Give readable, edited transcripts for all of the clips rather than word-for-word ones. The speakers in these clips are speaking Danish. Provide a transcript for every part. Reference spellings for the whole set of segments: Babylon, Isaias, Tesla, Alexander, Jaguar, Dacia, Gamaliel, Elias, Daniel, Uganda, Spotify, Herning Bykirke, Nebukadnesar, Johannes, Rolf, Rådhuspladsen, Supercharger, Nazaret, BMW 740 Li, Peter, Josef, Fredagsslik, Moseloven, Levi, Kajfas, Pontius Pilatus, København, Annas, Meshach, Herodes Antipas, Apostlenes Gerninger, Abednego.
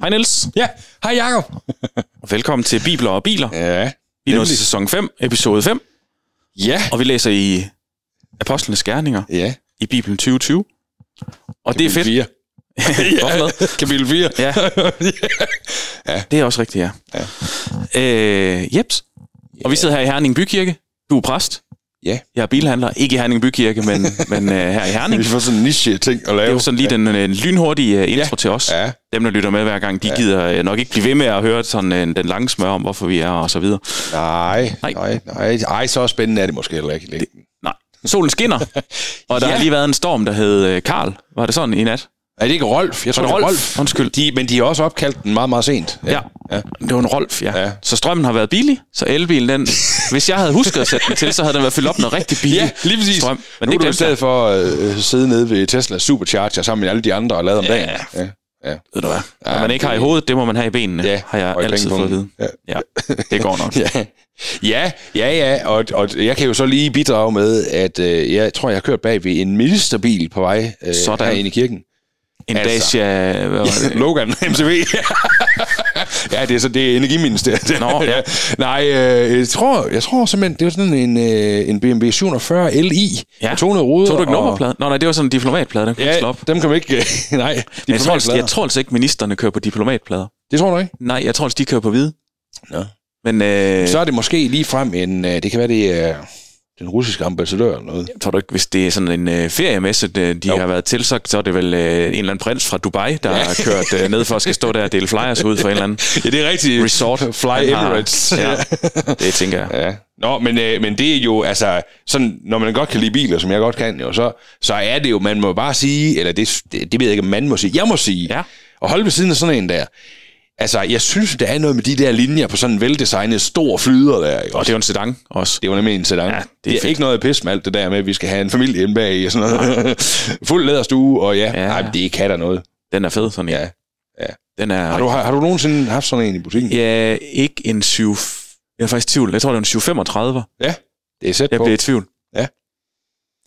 Hej Niels. Ja, hej Jakob. Velkommen til Bibler og Biler. Ja. Vi er nu til sæson 5, episode 5. Ja. Og vi læser i Apostlenes Gerninger. Ja. I Bibelen 2020. Og det er fedt. Kapitel 4. Kapitel 4. Ja. Ja. Det er også rigtigt, ja. Jeps. Og vi sidder her i Herning Bykirke. Du er præst. Ja. Jeg er bilhandler. Ikke i Herning Bykirke, men her i Herning. Vi får sådan en niche-ting at lave. Det er jo sådan lige den lynhurtige intro til os. Ja. Dem, der lytter med hver gang, de gider nok ikke blive ved med at høre sådan den lange smør om, hvorfor vi er og så videre. Nej. Ej, så spændende er det måske heller ikke. Nej. Solen skinner, og der har lige været en storm, der hed Karl. Var det sådan i nat? Er det ikke Rolf? Jeg tror, det er Rolf. Undskyld. Men de har også opkaldt den meget, meget sent. Ja. Det var en Rolf, ja. Så strømmen har været billig, så elbilen den... Hvis jeg havde husket at sætte den til, så havde den været fyldt op med rigtig billig lige præcis. Strøm. Men nu er du i stedet for at sidde nede ved Tesla Supercharger sammen med alle de andre og lade om dagen. Ja. Ved du hvad? Når man ikke har i hovedet, det må man have i benene, har jeg altid fået at vide. Ja. Det går nok. Ja. Og jeg kan jo så lige bidrage med, at jeg tror, jeg har kørt bag ved en ministerbil på vej herinde i kirken. En Dacia... Logan MCV. Ja, det er så det energiministeriet. Nå, ja. Nej, jeg tror simpelthen, det var sådan en BMW 740 Li. Ja. 200 ruder. Tror du ikke nummerplade? Nå, nej, det var sådan en diplomatplade, den kunne slå op. Dem kan man ikke... Nej, jeg tror altså ikke, ministerne kører på diplomatplader. Det tror du ikke? Nej, jeg tror altså, de kører på hvide. Nå. Men... Så er det måske lige frem en... Det kan være, det er... Den russiske ambassadør eller noget. Jeg tror du ikke, hvis det er sådan en feriemesse, de har været tilsagt, så er det vel en eller anden prins fra Dubai, der har kørt ned for at skal stå der og dele flyers ud for en eller anden det er rigtigt. Resort. Fly Emirates. Det tænker jeg. Ja. Nå, men det er jo, altså, sådan, når man godt kan lide biler, som jeg godt kan jo, så er det jo, man må bare sige, eller det ved jeg ikke, man må sige, jeg må sige, og holde ved siden af sådan en der. Altså, jeg synes, der er noget med de der linjer på sådan en veldesignet stor flyder der. Ikke? Og det er jo en sedan også. Det er jo nemlig en sedan. Ja, det er ikke noget pis med alt det der med, at vi skal have en familie inde bag i og sådan noget. Fuld læderstue, og nej, det kan der noget. Den er fed, sådan en. Ja. Den er... Har du nogensinde haft sådan en i butikken? Ja, ikke en 7... Jeg er faktisk i tvivl. Jeg tror, det var en 735. Ja, det er sæt på. Jeg blev i tvivl. Ja.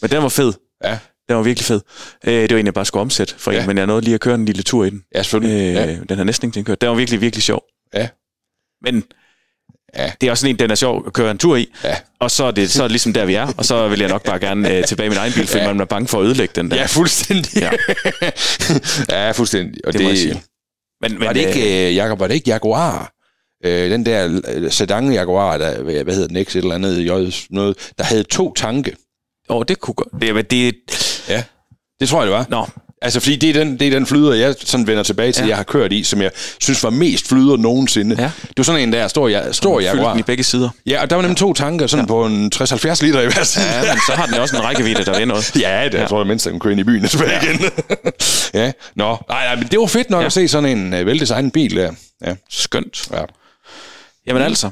Men den var fed. Ja. Den var virkelig fed. Det var en, jeg bare skulle omsætte for en, men jeg nåede lige at køre en lille tur i den. Ja, selvfølgelig. Den har næsten ingenting kørt. Den var virkelig, virkelig sjov. Ja. Men det er også sådan en, den er sjov at køre en tur i. Ja. Og så er det ligesom der, vi er. Og så vil jeg nok bare gerne tilbage i min egen bil, fordi man er bange for at ødelægge den der. Ja, fuldstændig. Og det må jeg sige. Men var det ikke, Jakob, var det ikke Jaguar? Den der sedan Jaguar, der, hvad hedder den, X et eller andet, noget, der havde 2 tanke. Åh, det kunne godt. Det tror jeg, det var. Nå. Altså, fordi det er den flyder, jeg sådan vender tilbage til, jeg har kørt i, som jeg synes var mest flyder nogensinde. Ja. Det var sådan en der, stor Jaguar. Fyldte den i begge sider. Ja, og der var nemlig 2 tanker, sådan på en 60-70 liter i hver side. Ja, men så har den også en rækkevidde, der ved noget. Jeg tror jeg mindst, at den kører ind i byen og tilbage igen. Nå. Nej, men det var fedt nok at se sådan en veldesignet bil der. Ja. Skønt. Ja. Jamen altså,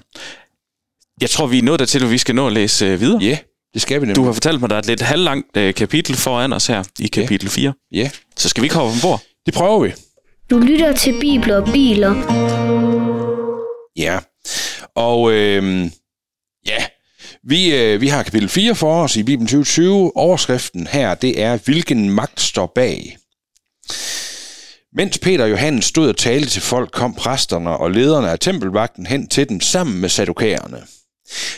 jeg tror, vi er nået dertil, at vi skal nå at læse videre. Ja. Yeah. Det skal vi nemlig. Du har fortalt mig, der er et lidt halvlangt kapitel foran os her i kapitel 4. Ja. Så skal vi ikke hoppe ombord? Det prøver vi. Du lytter til Bibler og Biler. Ja. Og vi har kapitel 4 for os i Bibelen 2020. Overskriften her, det er, hvilken magt står bag. Mens Peter og Johannes stod og talte til folk, kom præsterne og lederne af tempelvagten hen til dem sammen med sadukærerne.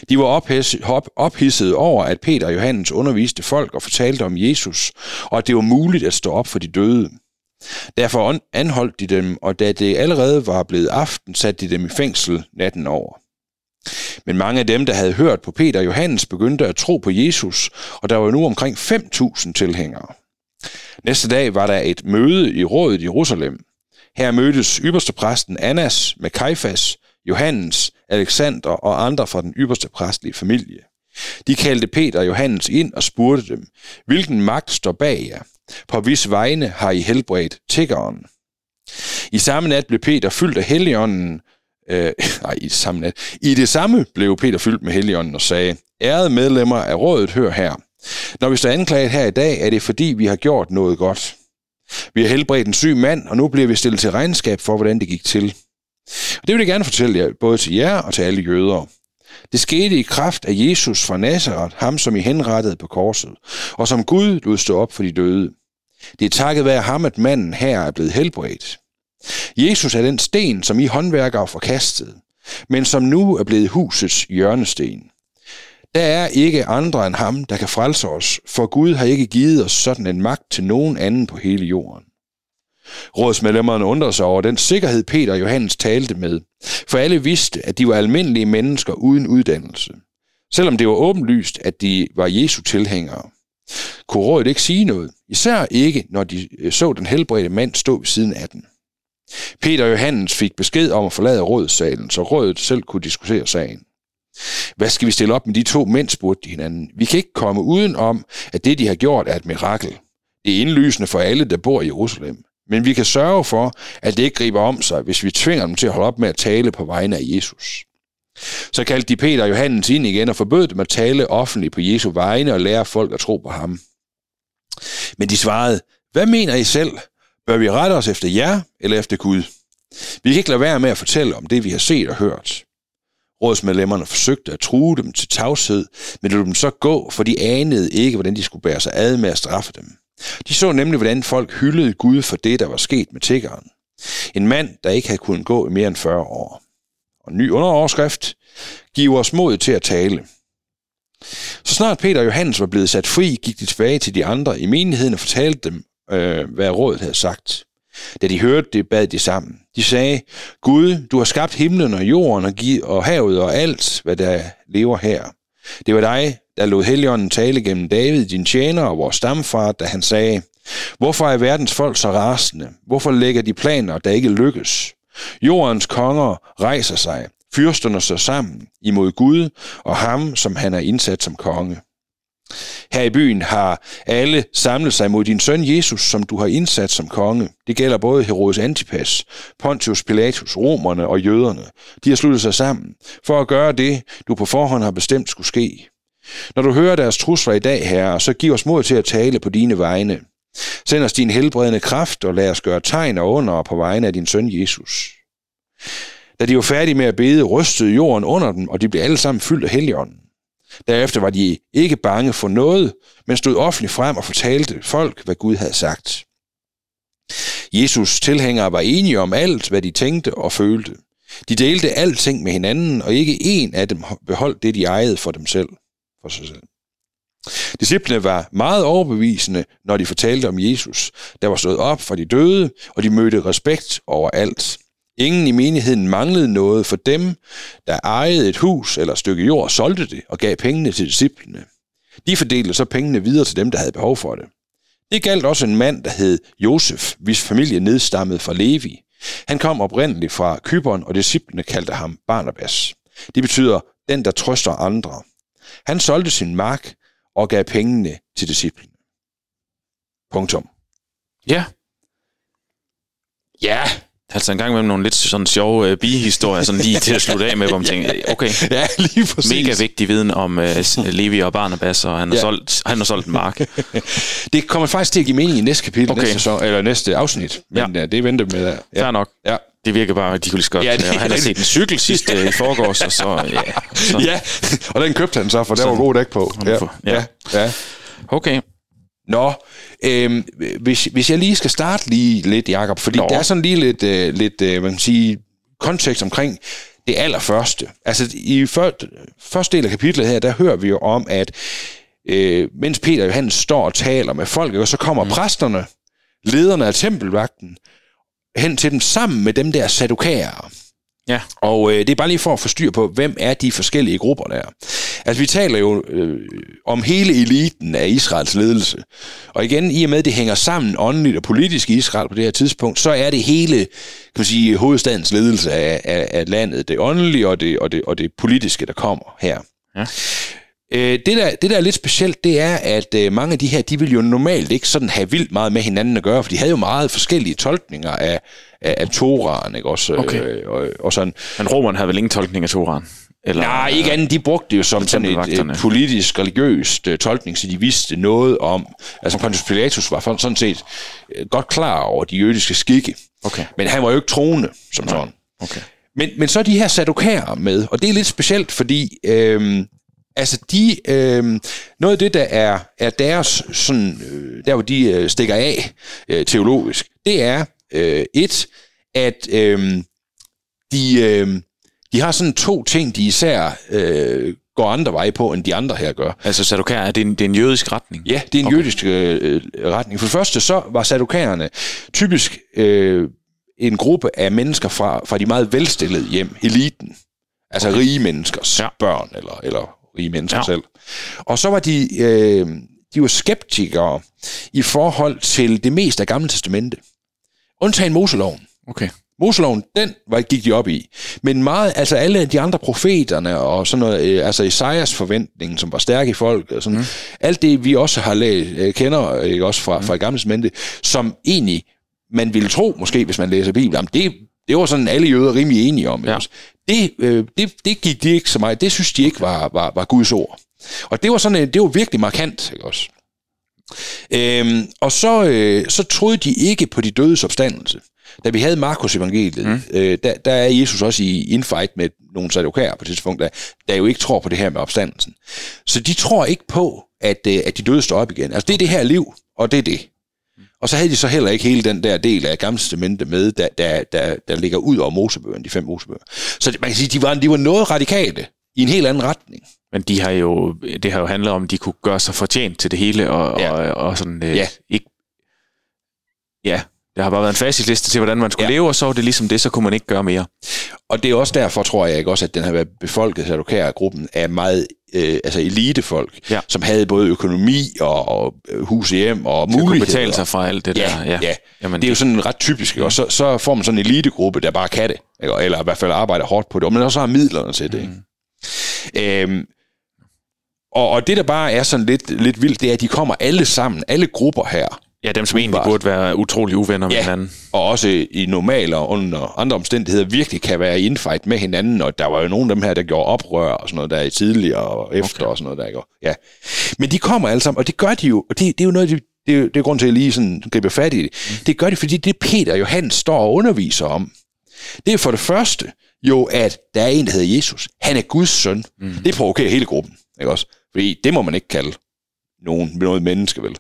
De var ophidsede over, at Peter og Johannes underviste folk og fortalte om Jesus, og at det var muligt at stå op for de døde. Derfor anholdt de dem, og da det allerede var blevet aften, satte de dem i fængsel natten over. Men mange af dem, der havde hørt på Peter og Johannes, begyndte at tro på Jesus, og der var nu omkring 5.000 tilhængere. Næste dag var der et møde i rådet i Jerusalem. Her mødtes ypperstepræsten Annas med Kajfas, Johannes, Alexander og andre fra den ypperste præstlige familie. De kaldte Peter og Johannes ind og spurgte dem, hvilken magt står bag jer? På hvis vegne har I helbredt tiggeren? I det samme blev Peter fyldt med Helligånden og sagde, ærede medlemmer af rådet, hør her. Når vi står anklaget her i dag, er det fordi, vi har gjort noget godt. Vi har helbredt en syg mand, og nu bliver vi stillet til regnskab for, hvordan det gik til. Og det vil jeg gerne fortælle jer, både til jer og til alle jøder. Det skete i kraft af Jesus fra Nazaret, ham som I henrettede på korset, og som Gud lod stå op for de døde. Det er takket være ham, at manden her er blevet helbredt. Jesus er den sten, som I håndværkere forkastede, men som nu er blevet husets hjørnesten. Der er ikke andre end ham, der kan frelse os, for Gud har ikke givet os sådan en magt til nogen anden på hele jorden. Rådsmedlemmerne undrede sig over den sikkerhed, Peter og Johannes talte med, for alle vidste, at de var almindelige mennesker uden uddannelse, selvom det var åbenlyst, at de var Jesu tilhængere. Kunne rådet ikke sige noget, især ikke, når de så den helbredte mand stå ved siden af den. Peter og Johannes fik besked om at forlade rådssalen, så rådet selv kunne diskutere sagen. Hvad skal vi stille op med de to mænd, spurgte de hinanden. Vi kan ikke komme uden om, at det, de har gjort, er et mirakel. Det er indlysende for alle, der bor i Jerusalem. Men vi kan sørge for, at det ikke griber om sig, hvis vi tvinger dem til at holde op med at tale på vegne af Jesus. Så kaldte de Peter og Johannes ind igen og forbød dem at tale offentligt på Jesu vegne og lære folk at tro på ham. Men de svarede, hvad mener I selv? Bør vi rette os efter jer eller efter Gud? Vi kan ikke lade være med at fortælle om det, vi har set og hørt. Rådsmedlemmerne forsøgte at true dem til tavshed, men lod dem så gå, for de anede ikke, hvordan de skulle bære sig ad med at straffe dem. De så nemlig, hvordan folk hyldede Gud for det, der var sket med tiggeren. En mand, der ikke havde kunnet gå i mere end 40 år. Og en ny underoverskrift, giver os mod til at tale. Så snart Peter og Johannes var blevet sat fri, gik de tilbage til de andre i menigheden og fortalte dem, hvad rådet havde sagt. Da de hørte det, bad de sammen. De sagde, Gud, du har skabt himlen og jorden og havet og alt, hvad der lever her. Det var dig, der lod Helligånden tale gennem David, din tjener og vores stamfar, da han sagde, hvorfor er verdens folk så rasende? Hvorfor lægger de planer, der ikke lykkes? Jordens konger rejser sig, fyrsterne sig sammen imod Gud og ham, som han er indsat som konge. Her i byen har alle samlet sig mod din søn Jesus, som du har indsat som konge. Det gælder både Herodes Antipas, Pontius Pilatus, romerne og jøderne. De har sluttet sig sammen for at gøre det, du på forhånd har bestemt skulle ske. Når du hører deres trusler i dag, herre, så giv os mod til at tale på dine vegne. Send os din helbredende kraft og lad os gøre tegn og under på vegne af din søn Jesus. Da de var færdige med at bede, rystede jorden under dem, og de blev alle sammen fyldt af Helligånden. Derefter var de ikke bange for noget, men stod offentligt frem og fortalte folk, hvad Gud havde sagt. Jesus' tilhængere var enige om alt, hvad de tænkte og følte. De delte alting med hinanden, og ikke en af dem beholdt det, de ejede for sig selv. Disciplene var meget overbevisende, når de fortalte om Jesus, der var stået op fra de døde, og de mødte respekt overalt. Ingen i menigheden manglede noget for dem, der ejede et hus eller et stykke jord, solgte det og gav pengene til disciplene. De fordelte så pengene videre til dem, der havde behov for det. Det galt også en mand, der hed Josef, hvis familie nedstammede fra Levi. Han kom oprindeligt fra Kypern, og disciplene kaldte ham Barnabas. Det betyder, den der trøster andre. Han solgte sin mark og gav pengene til disciplene. Punktum. Ja. Altså en gang imellem nogle lidt sådan sjove bihistorier, sådan lige til at slutte af med, hvor man tænker, okay, ja, lige præcis. Mega vigtig viden om Levi og Barnabas, og han har solgt en mark. Det kommer faktisk til at give mening i næste kapitel, okay. Næste afsnit, men ja. Det venter med der. Ja. Fair nok. Ja. Det virker bare, at de kunne lige godt. Ja, han har set en cykel sidst i forgårs, og så... Ja, og den købte han så, for der var god dæk på. Ja. Okay. Nå, hvis jeg lige skal starte lidt, Jakob, fordi der er sådan lige lidt man kan sige, kontekst omkring det allerførste. Altså i første del af kapitlet her, der hører vi jo om, at mens Peter og Johannes står og taler med folk, og så kommer præsterne, lederne af tempelvagten, hen til dem sammen med dem der sadukærer. Ja. Og det er bare lige for at få styr på, hvem er de forskellige grupper der. Altså vi taler jo om hele eliten af Israels ledelse. Og igen, i og med det hænger sammen åndeligt og politisk i Israel på det her tidspunkt, så er det hele, kan man sige, hovedstadens ledelse af landet. Det åndelige og det politiske, der kommer her. Ja. Det der er lidt specielt, det er, at mange af de her, de vil jo normalt ikke sådan have vildt meget med hinanden at gøre, for de havde jo meget forskellige tolkninger af Toraen, ikke også? Okay. Og sådan. Men romerne havde vel ingen tolkning af Toraen? Eller, nej, ikke andet. De brugte det jo som sådan et politisk, religiøst tolkning, så de vidste noget om... Altså, Pontius Pilatus var sådan set godt klar over de jødiske skikke, okay. Men han var jo ikke troende, som sådan. Okay. Men så er de her sadukærer med, og det er lidt specielt, fordi... Altså noget af det, der er deres, sådan, der hvor de stikker af teologisk, det er at de har sådan to ting, de især går andre veje på, end de andre her gør. Altså saddukaerne, det er en jødisk retning? Ja, det er en jødisk retning. For det første så var saddukaerne typisk en gruppe af mennesker fra de meget velstillede hjem, eliten. Altså rige menneskers børn, eller rige mennesker selv. Og så var de var skeptikere i forhold til det meste af Gamle Testamente. Undtagen Moseloven. Okay. Moseloven, gik de op i. Men meget, altså alle de andre profeterne og sådan noget, altså Isaias forventning, som var stærk i folk, og sådan, alt det, vi også har kender, ikke, også fra Gamle Testamente, som egentlig man ville tro, måske, hvis man læser Bibelen, det var sådan, alle jøder rimelig enige om. Ja. Det gik de ikke så meget. Det synes de ikke var Guds ord. Og det var sådan, det var virkelig markant, ikke også? Og så troede de ikke på de dødes opstandelse. Da vi havde Markus evangeliet, der er Jesus også i infight med nogle saddukaer på det tidspunkt, der jo ikke tror på det her med opstandelsen. Så de tror ikke på, at de døde står op igen. Altså det er det her liv, og det er det. Og så havde de så heller ikke hele den der del af Gamle Testamente med, der ligger ud over Mosebøgerne, de 5 Mosebøger. Så man kan sige, de var noget radikale i en helt anden retning. Men det har jo handlet om, at de kunne gøre sig fortjent til det hele, og sådan ikke... Ja, det har bare været en facitliste til, hvordan man skulle leve, og så var det ligesom det, så kunne man ikke gøre mere. Og det er også derfor, tror jeg ikke også, at den her befolkede saddukaergruppen er meget... altså elitefolk, som havde både økonomi og hus og hjem og muligheder. Kunne betale sig fra alt det der. Ja. Jamen, det er jo sådan ret typisk. Og så får man sådan en elitegruppe, der bare kan det. Ikke? Eller i hvert fald arbejder hårdt på det. Og man også har midlerne til det. Ikke? Og det, der bare er sådan lidt vildt, det er, at de kommer alle sammen, alle grupper her. Ja, dem som egentlig burde være utrolig uvenner med hinanden. Og også i normale og under andre omstændigheder virkelig kan være i infight med hinanden, og der var jo nogle af dem her, der gjorde oprør og sådan noget der i tidligere og efter og sådan noget der. Ikke? Ja. Men de kommer alle sammen, og det gør de jo, og det er jo noget, det er grunden til, at jeg lige sådan griber fat i det. Det gør de, fordi det Peter og Johannes står og underviser om. Det er for det første jo, at der er en, der hedder Jesus. Han er Guds søn. Det provokerer hele gruppen, ikke også? Fordi det må man ikke kalde noget menneske, vel?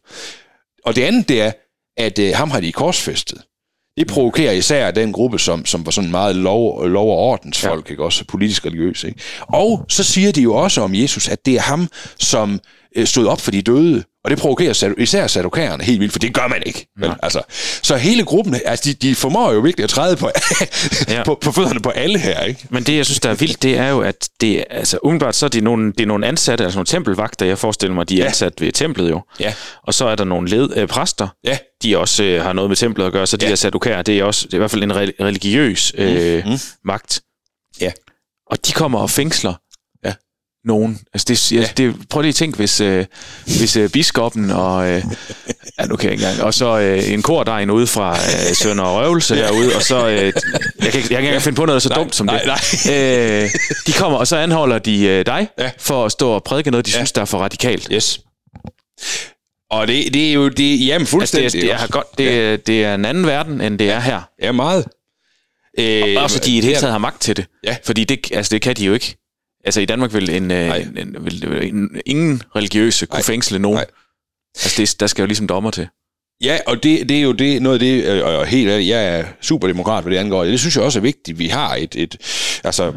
Og det andet, det er, at ham har de korsfæstet. Det provokerer især den gruppe, som var sådan meget lov- og ordensfolk, ikke? Også politisk religiøse. Ikke? Og så siger de jo også om Jesus, at det er ham, som stod op for de døde. Og det provokerer især saddukaerne helt vildt, for det gør man ikke. Vel? Altså, så hele gruppen, altså de formår jo virkelig at træde på fødderne på alle her. Ikke? Men det, jeg synes, der er vildt, det er jo, at det, altså, umiddelbart så er det er nogle ansatte, altså nogle tempelvagter, jeg forestiller mig, de er ansat ved templet jo. Ja. Og så er der nogle præster, de også har noget med templet at gøre, så de her saddukaer, det er også, det er i hvert fald en religiøs magt. Ja. Og de kommer og fængsler. Nogen. Altså prøv lige at tænke, hvis biskoppen og... nu kan jeg ikke engang. Og så en kordegn ude fra Sønder og Røvelse derude, og så... jeg kan ikke finde på noget så dumt som det. Nej. De kommer, og så anholder de dig for at stå og prædike noget, de synes, der er for radikalt. Yes. Og det er jo... Jamen, fuldstændig. Altså, det er en anden verden, end det er her. Ja, meget. Og også, de i det hele taget har magt til det. Ja. Fordi det kan de jo ikke. Altså i Danmark vil ingen religiøse kunne fængsle nogen. Nej. Altså der skal jo ligesom dommer til. Ja, og det er jo det, noget af det, og helt ærligt, jeg er superdemokrat, hvad det angår. Det synes jeg også er vigtigt. Vi har et altså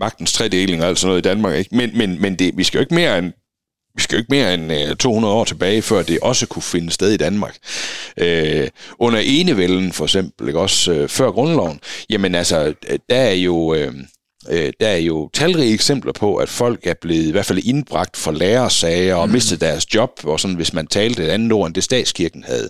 magtens tredeling og alt sådan noget i Danmark, ikke? Men det, vi skal jo ikke mere end 200 år tilbage, før det også kunne finde sted i Danmark. Under enevælden for eksempel, ikke? Også før grundloven, jamen altså, der er jo talrige eksempler på, at folk er blevet i hvert fald indbragt for lærersager og mistet deres job, og sådan, hvis man talte et andet ord, end det statskirken havde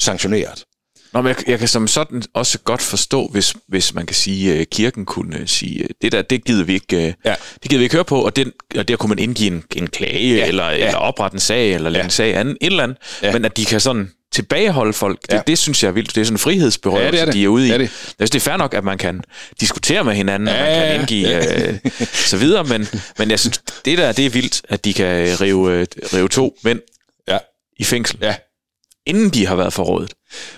sanktioneret. Nå, men jeg kan som sådan også godt forstå, hvis man kan sige, kirken kunne sige, det gider vi ikke, det gider vi ikke høre på, og der kunne man indgive en klage, eller oprette en sag, eller en sag anden, et eller andet, men at de kan sådan tilbageholde folk, det synes jeg er vildt. Det er sådan en frihedsberørelse, de er ude i. Det er fair nok, at man kan diskutere med hinanden, og man kan indgive så videre, men jeg synes, det er vildt, at de kan rive to mænd i fængsel, inden de har været forrådet.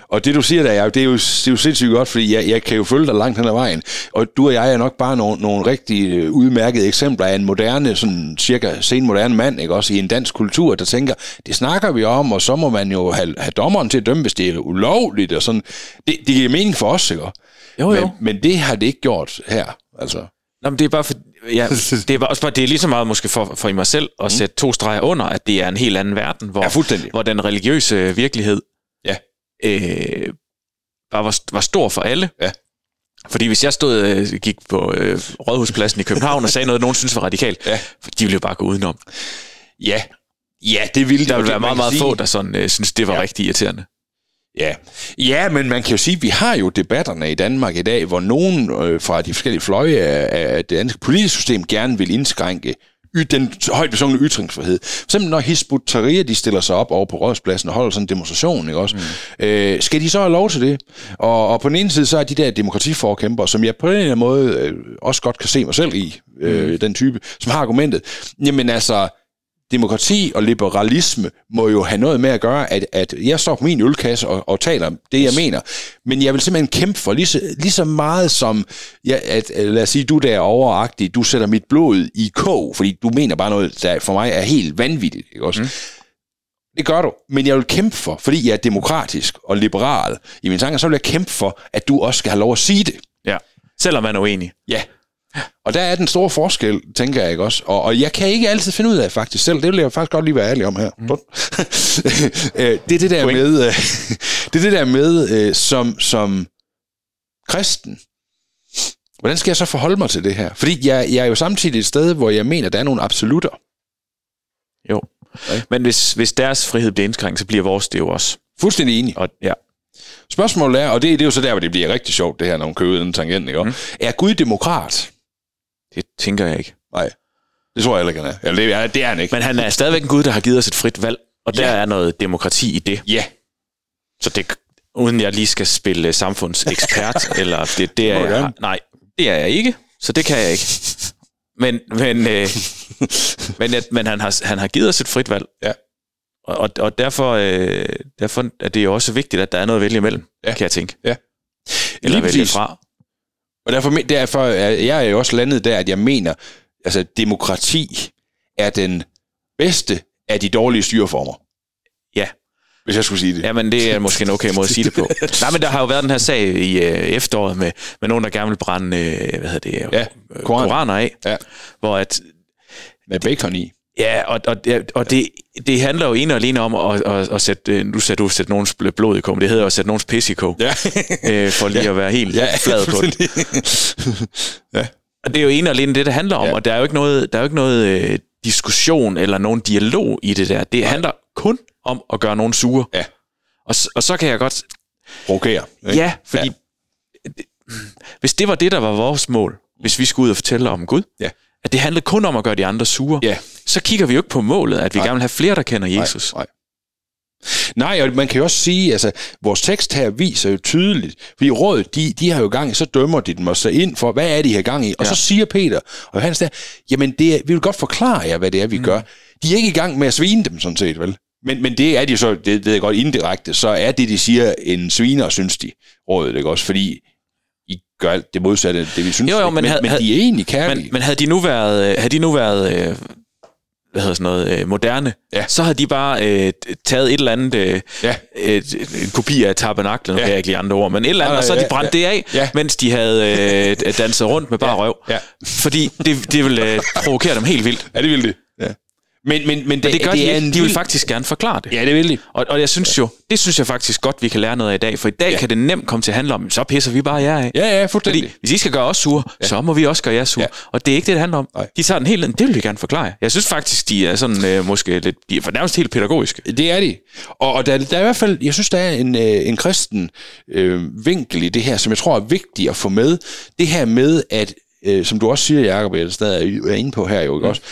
Og det, du siger der, Jacob, det er jo sindssygt godt, fordi jeg kan jo følge dig langt hen ad vejen, og du og jeg er nok bare nogle rigtig udmærkede eksempler af en moderne, sådan cirka senmoderne mand, ikke? Også i en dansk kultur, der tænker, det snakker vi om, og så må man jo have dommeren til at dømme, hvis det er ulovligt, og sådan. Det giver mening for os, ikke? Jo. Men det har det ikke gjort her, altså. Nå, men det er bare for, ja, det er også bare, det er lige så meget måske for i mig selv at sætte to streger under, at det er en helt anden verden, hvor den religiøse virkelighed bare var stor for alle. Ja. Fordi hvis jeg gik på Rådhuspladsen i København og sagde noget, nogen synes var radikalt, de ville jo bare gå udenom. Ja, ja, det ville der ville være meget, meget få, der sådan, synes, det var rigtig irriterende. Ja. Ja, men man kan jo sige, at vi har jo debatterne i Danmark i dag, hvor nogen fra de forskellige fløje af det danske politiske system gerne vil indskrænke den højt personlige ytringsfrihed. Simpelthen når Hizb ut-Tahrir, de stiller sig op over på Rådhuspladsen og holder sådan en demonstration, ikke også? Skal de så have lov til det? Og på den ene side, så er de der demokratiforkæmpere, som jeg på en eller anden måde også godt kan se mig selv i, den type, som har argumentet. Jamen altså, demokrati og liberalisme må jo have noget med at gøre, at jeg står på min ølkasse og taler om det, jeg mener. Men jeg vil simpelthen kæmpe for lige så meget som, lad os sige, du der er overagtig, du sætter mit blod i kog, fordi du mener bare noget, der for mig er helt vanvittigt. Ikke også? Det gør du, men jeg vil kæmpe for, fordi jeg er demokratisk og liberal i mine tanker, så vil jeg kæmpe for, at du også skal have lov at sige det. Ja, selvom man er uenig. Ja. Og der er den store forskel, tænker jeg, ikke også? Og jeg kan ikke altid finde ud af faktisk selv. Det vil jeg faktisk godt lige være ærlig om her. Det er det der med, som kristen. Hvordan skal jeg så forholde mig til det her? Fordi jeg er jo samtidig et sted, hvor jeg mener, der er nogle absolutter. Jo. Okay. Men hvis deres frihed bliver indskrænket, så bliver vores det jo også. Fuldstændig enig. Og, ja. Spørgsmålet er, og det er jo så der, hvor det bliver rigtig sjovt, det her, når hun kører uden tangent, ikke? Er Gud demokrat? Det tænker jeg ikke. Nej, det tror jeg heller ikke, han er. Eller det er han ikke. Men han er stadigvæk en Gud, der har givet os et frit valg, og der er noget demokrati i det. Ja. Så det, uden jeg lige skal spille samfundsekspert, eller det er jeg, nej, det er jeg ikke, så det kan jeg ikke. Men han har givet os et frit valg. Ja. Og derfor er det jo også vigtigt, at der er noget at vælge imellem, kan jeg tænke. Ja. Eller vælge fra. Og derfor er jeg jo også landet der, at jeg mener, altså demokrati er den bedste af de dårlige styreformer. Ja. Hvis jeg skulle sige det. Jamen det er måske en okay måde at sige det på. Nej, men der har jo været den her sag i efteråret med nogen, der gerne vil brænde koraner af. Ja. Hvor at... Med bacon i. Ja, og det handler jo ene og alene om at sætte, nu sagde du, sætte nogens blod i kog, det hedder jo at sætte nogens pis i kog, for lige at være helt flad på det. Og det er jo ene og alene det, det handler om, og der er jo ikke noget, diskussion eller nogen dialog i det der. Det handler kun om at gøre nogen sure. Ja. Og så kan jeg godt... Provokere. Ja, fordi... Ja. Hvis det var det, der var vores mål, hvis vi skulle ud og fortælle om Gud... Ja. At det handlede kun om at gøre de andre sure, så kigger vi jo ikke på målet, at vi gerne vil have flere, der kender Jesus. Nej, og man kan jo også sige, altså vores tekst her viser jo tydeligt, fordi rådet, de har jo gang i, så dømmer de dem og så ind for, hvad er de her gang i? Og så siger Peter og Johannes der, jamen vi vil godt forklare jer, hvad det er, vi gør. De er ikke i gang med at svine dem, sådan set, vel? Men det er de så, det ved jeg godt indirekte, så er det, de siger, en sviner, synes de, rådet, ikke også? Fordi... gør alt det modsatte, det vi synes. Jo, men de er egentlig kærlige. Men havde de nu været, hvad hedder sådan noget, moderne, så havde de bare taget et eller andet, en kopi af tabernaklen, kan jeg ikke lide andre ord, men et eller andet, og så havde de brændt det af, mens de havde danset rundt med bare røv. Ja. Fordi det ville provokere dem helt vildt. Ja, det ville det. Ja. Men det gør det de vil faktisk gerne forklare det. Ja, det vil de. Og jeg synes jo, det synes jeg faktisk godt, vi kan lære noget af i dag, for i dag kan det nemt komme til at handle om, så pisser vi bare jer af. Ja, fuldstændig. Fordi hvis I skal gøre os sure, så må vi også gøre jer sure. Ja. Og det er ikke det, det handler om. Nej. De tager den hele tiden, det vil vi gerne forklare. Jeg synes faktisk, de er sådan måske lidt, de er for nærmest helt pædagogiske. Det er de. Og der er i hvert fald, jeg synes, der er en kristen vinkel i det her, som jeg tror er vigtig at få med. Det her med, at, som du også siger, Jacob, jeg stadig er inde på her jo, ikke også?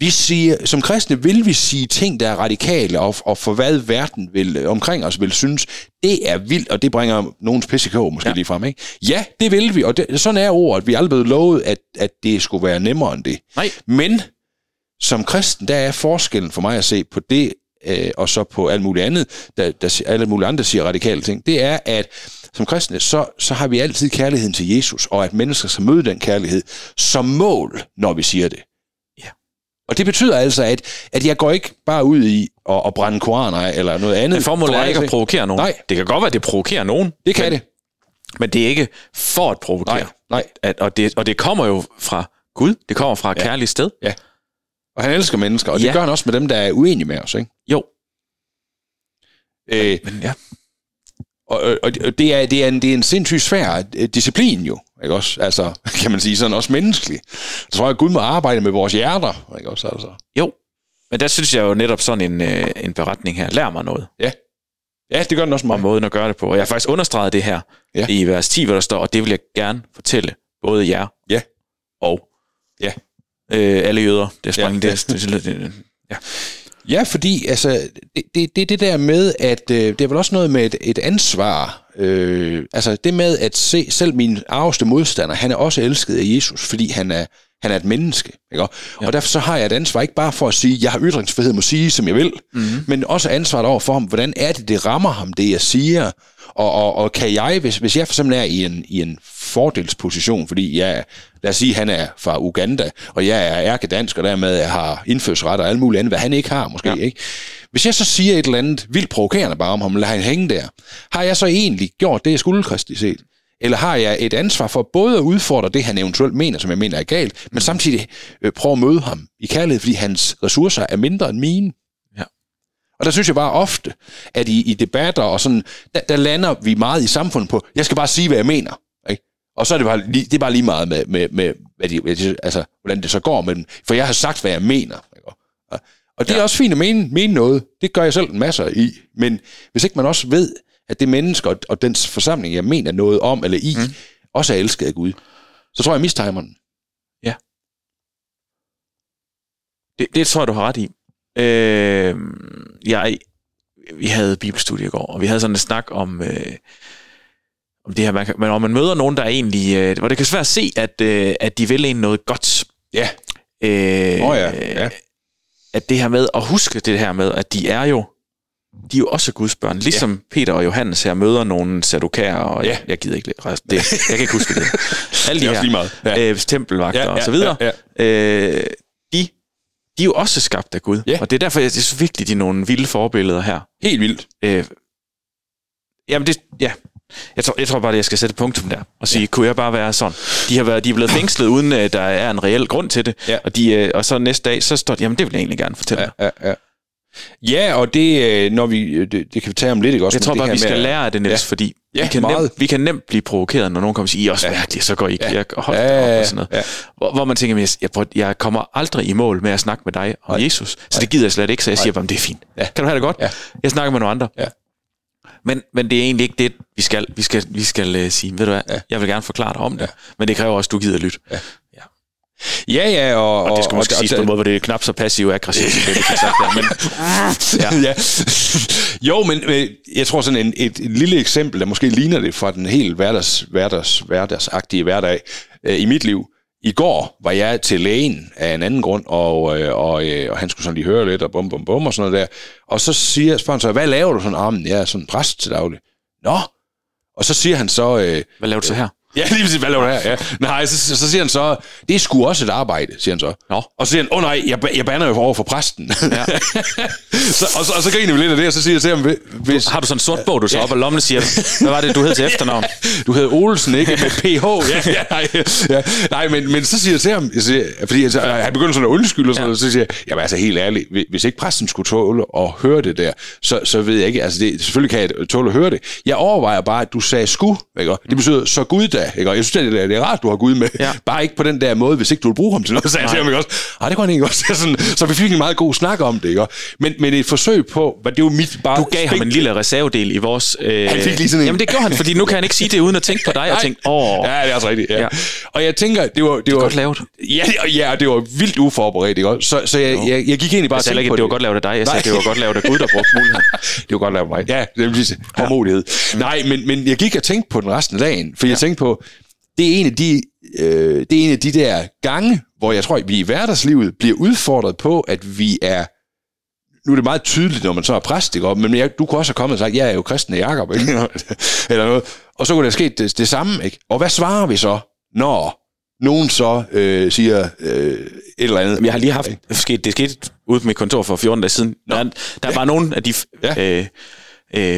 Vi siger, som kristne vil vi sige ting, der er radikale, og for hvad verden vil, omkring os vil synes, det er vildt, og det bringer nogens pissekog måske lige frem, ikke? Ja, det vil vi, og sådan er ordet. Vi er aldrig lovet, at det skulle være nemmere end det. Nej. Men som kristen, der er forskellen for mig at se på det, og så på alt muligt andet, alle mulige andre siger radikale ting, det er, at som kristne, så har vi altid kærligheden til Jesus, og at mennesker skal møde den kærlighed som mål, når vi siger det. Og det betyder altså, at jeg går ikke bare ud i at brænde koraner eller noget andet. Men formålet er ikke at provokere nogen. Nej. Det kan godt være, at det provokerer nogen. Det kan det. Men det er ikke for at provokere. Nej. Og det kommer jo fra Gud. Det kommer fra et kærligt sted. Ja. Og han elsker mennesker, og det gør han også med dem, der er uenige med os, ikke? Jo. Og det er en sindssygt svær disciplin jo, ikke også? Altså, kan man sige, sådan også menneskelig. Så tror jeg, at Gud må arbejde med vores hjerter, ikke også? Altså. Jo, men der synes jeg jo netop sådan en beretning her. Lær mig noget. Ja. Ja, det gør den også meget. Og måden at gøre det på. Og jeg har faktisk understreget det her i vers 10, hvor der står, og det vil jeg gerne fortælle både jer og alle jøder. Det er Ja, fordi altså, det der med, at det er vel også noget med et ansvar. Altså det med at se, selv min arveste modstander, han er også elsket af Jesus, fordi han er et menneske. Ikke? Og derfor så har jeg et ansvar, ikke bare for at sige, jeg har ytringsfrihed, må sige, som jeg vil, men også ansvaret over for ham, hvordan er det rammer ham, det jeg siger, og kan jeg, hvis jeg for eksempel er i en fordelsposition, fordi jeg, lad os sige, han er fra Uganda, og jeg er ærkedansk, og dermed jeg har indfødsret og alt muligt andet, hvad han ikke har måske, ikke? Hvis jeg så siger et eller andet vildt provokerende bare om ham, lader han hænge der, har jeg så egentlig gjort det, jeg skulle kristigt set? Eller har jeg et ansvar for både at udfordre det, han eventuelt mener, som jeg mener er galt, men samtidig prøve at møde ham i kærlighed, fordi hans ressourcer er mindre end mine? Ja. Og der synes jeg bare ofte, at i debatter og sådan, der lander vi meget i samfundet på, jeg skal bare sige, hvad jeg mener. Ikke? Og så er det er bare lige meget med altså, hvordan det så går med dem. For jeg har sagt, hvad jeg mener. Ikke? Og det er også fint at mene noget. Det gør jeg selv en masse i. Men hvis ikke man også ved, at det mennesker og dens forsamling, jeg mener noget om eller i, også er elsket af Gud, så tror jeg, mistimer den. Ja. Det tror jeg, du har ret i. Vi havde bibelstudie i går, og vi havde sådan en snak om det her, man møder nogen, der egentlig, hvor det kan svært se, at de vil en noget godt. Ja. At det her med, og huske det her med, at de er jo også Guds børn, ligesom Peter og Johannes her møder nogle sadukærer, og jeg gider ikke resten. Jeg kan ikke huske det. Alle de her tempelvagter og så videre, de er jo også skabt af Gud, og det er derfor, det er så vigtigt, de er nogle vilde forbilleder her. Helt vildt. Jeg tror bare, at jeg skal sætte punktum der, og sige, kunne jeg bare være sådan? De er blevet fængslet, uden at der er en reel grund til det, og så næste dag, så står de, jamen det vil jeg egentlig gerne fortælle dig. Ja. Ja, og det, når vi, det kan vi tage om lidt, ikke også? Jeg tror bare, vi skal lære af det, Niels, fordi vi kan nemt blive provokeret, når nogen kommer og siger, I er også værdige, så går I kirke og holdt op og sådan noget. Ja. Hvor man tænker, jeg kommer aldrig i mål med at snakke med dig om Jesus, så det gider jeg slet ikke, så jeg siger bare, det er fint. Ja. Kan du have det godt? Ja. Jeg snakker med nogle andre. Ja. Men det er egentlig ikke det, vi skal sige, ved du hvad, jeg vil gerne forklare dig om det, men det kræver også, at du gider lytte. Ja. Og det skal måske siges på en måde, hvor det er knap så passiv og aggressivt. Jo, men jeg tror sådan et lille eksempel, der måske ligner det fra den helt hverdagsagtige hverdag i mit liv. I går var jeg til lægen af en anden grund, og han skulle sådan lige høre lidt, og bum, bum, bum, og sådan noget der. Og så spørger han så, hvad laver du sådan? Jamen, jeg er sådan præst til daglig. Nå! Og så siger han så... hvad laver du så her? Ja, lige præcis, hvad laver du her? Ja. Nej, så siger han så, det er sgu også et arbejde, siger han så. Nå. Og så siger han, nej, jeg bander jo over for præsten. Ja. så griner vi lidt af det, og så siger jeg til ham, hvis... Har du sådan en sort bog, du så op og lommen siger, hvad var det, du hed til efternavn? Du hed Olsen, ikke? Med PH. Nej, men så siger jeg til ham, fordi han begynder sådan at undskylde, og sådan noget, så siger jeg, jamen altså helt ærligt, hvis ikke præsten skulle tåle at høre det der, så ved jeg ikke, altså det, selvfølgelig kan jeg tåle at høre det. Jeg overvejer bare, at du sagde sku, ikke? Det betyder så Gud da. Ikke? Og jeg synes, det er rart, du har Gud med. Ja. Bare ikke på den der måde, hvis ikke du vil bruge ham til noget. Så jeg siger, også, det kunne han ikke også. Så vi fik en meget god snak om det. Ikke? Men et forsøg på, hvad det var mit bare... Du gav ham en lille reservedel i vores... Han fik lige sådan en... Jamen det gjorde han, fordi nu kan han ikke sige det, uden at tænke på dig. Og tænke, ja, det er også rigtigt. Ja. Ja. Og jeg tænker, det var godt lavet. Ja, det var vildt uforberedt. Ikke? Så jeg gik egentlig bare og tænkte på det. Det var godt lavet af dig. Jeg sagde, det var godt lavet af Gud, der brugte muligheden. Det var godt lavet af mig. Ja, det er præcis. Hårdmodighed. Nej, men jeg gik og tænkte på den resten af dagen, for jeg tænkte på, det er en af de der gange, hvor jeg tror, at vi i hverdagslivet bliver udfordret på, at vi er... Nu er det meget tydeligt, når man så er præst, ikke? Men du kunne også have kommet og sagt, jeg er jo kristen af Jakob, eller noget. Og så kunne der ske det samme, ikke? Og hvad svarer vi så, når nogen så siger et eller andet? Jeg har lige haft... Det skete ude på mit kontor for 14 dage siden. Der er bare nogen af de...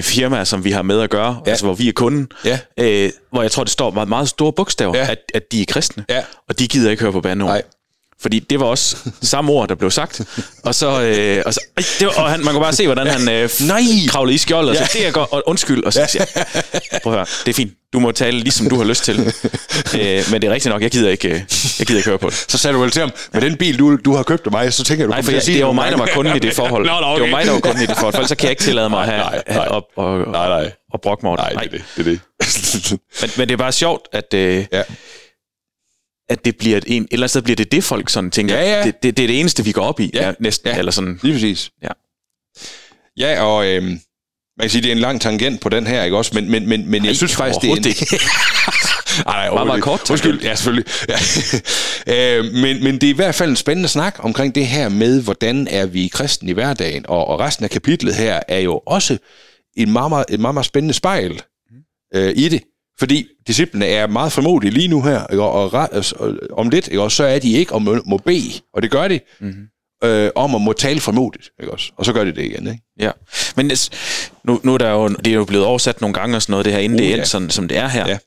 firmaer, som vi har med at gøre, ja. Altså hvor vi er kunden, ja. Hvor jeg tror, det står meget, meget store bogstaver, ja. at de er kristne, ja. Og de gider ikke høre på bandeord. Fordi det var også det samme ord, der blev sagt. Og man kunne bare se, hvordan han kravlede i skjoldet, og så det er godt, og undskyld, og så siger prøv at høre, det er fint, du må tale ligesom du har lyst til. Men det er rigtigt nok, jeg gider ikke høre på det. Så sagde du vel til ham, med den bil, du har købt af mig, så tænker jeg, du nej, for jeg, det var mig, der var kunden i det forhold. Det var mig, der var kunden i det forhold, for så kan jeg ikke tillade mig at have op og brokke mig over det. Nej, det er det. Men det er bare sjovt, at... at det bliver et eller andet sted bliver det folk sådan tænker, ja. Det er det eneste vi går op i, ja. Næsten eller sådan. Lige præcis. Ja. Ja, og man kan sige det er en lang tangent på den her, ikke også, men jeg synes faktisk det er en... meget kort. Undskyld, ja, selvfølgelig. Ja. Men det er i hvert fald en spændende snak omkring det her med hvordan er vi kristne i hverdagen, og resten af kapitlet her er jo også et meget, meget spændende spejl i det. Fordi disciplene er meget formodige lige nu her, ikke? Og om lidt, ikke? Og så er de ikke og må bede, og det gør de, om at må tale formodigt, ikke også? Og så gør de det igen, ikke? Ja, men nu er der jo, det er jo blevet oversat nogle gange og sådan noget, det her, inden det endte, sådan, som det er her. Ja.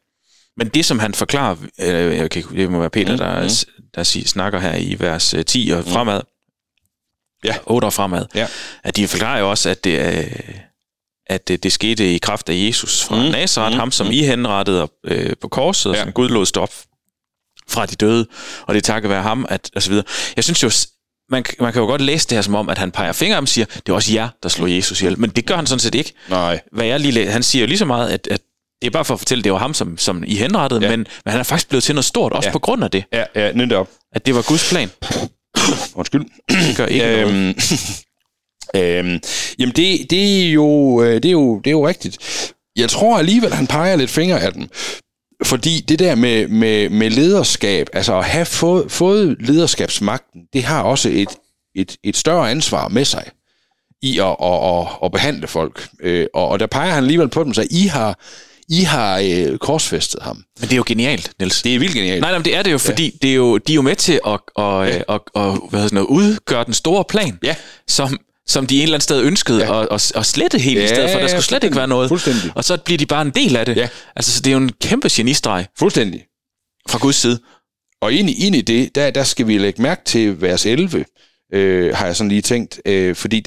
Men det, som han forklarer, det må være Peter, der snakker her i vers 10 og fremad, 8 og fremad, at de forklarer jo også, at det er... at det skete i kraft af Jesus fra Nazaret, ham som I henrettede på korset, og som Gud lod stå op fra de døde, og det takker være ham, at, og så videre. Jeg synes jo, man kan jo godt læse det her som om, at han peger fingre og siger, det er også jer, der slog Jesus ihjel, men det gør han sådan set ikke. Nej. Han siger jo lige så meget, at det er bare for at fortælle, det var ham, som I henrettede, men han er faktisk blevet til noget stort, også på grund af det. Ja, nødt op. At det var Guds plan. Undskyld. Det gør ikke noget. Jamen det er jo rigtigt. Jeg tror alligevel han peger lidt fingre af dem, fordi det der med lederskab, altså at have fået lederskabsmagten, det har også et større ansvar med sig i at behandle folk. Og der peger han alligevel på dem, så I har korsfæstet ham. Men det er jo genialt, Niels. Det er vildt genialt. Nej, men det er det jo, fordi det er jo, de er jo med til at udgøre den store plan, som de en eller anden sted ønskede at slette helt i stedet for. Der skulle slet ikke være noget. Fuldstændig. Og så bliver de bare en del af det. Ja. Altså, så det er jo en kæmpe genistreg. Fuldstændig. Fra Guds side. Og ind i det, der skal vi lægge mærke til vers 11, har jeg sådan lige tænkt. Fordi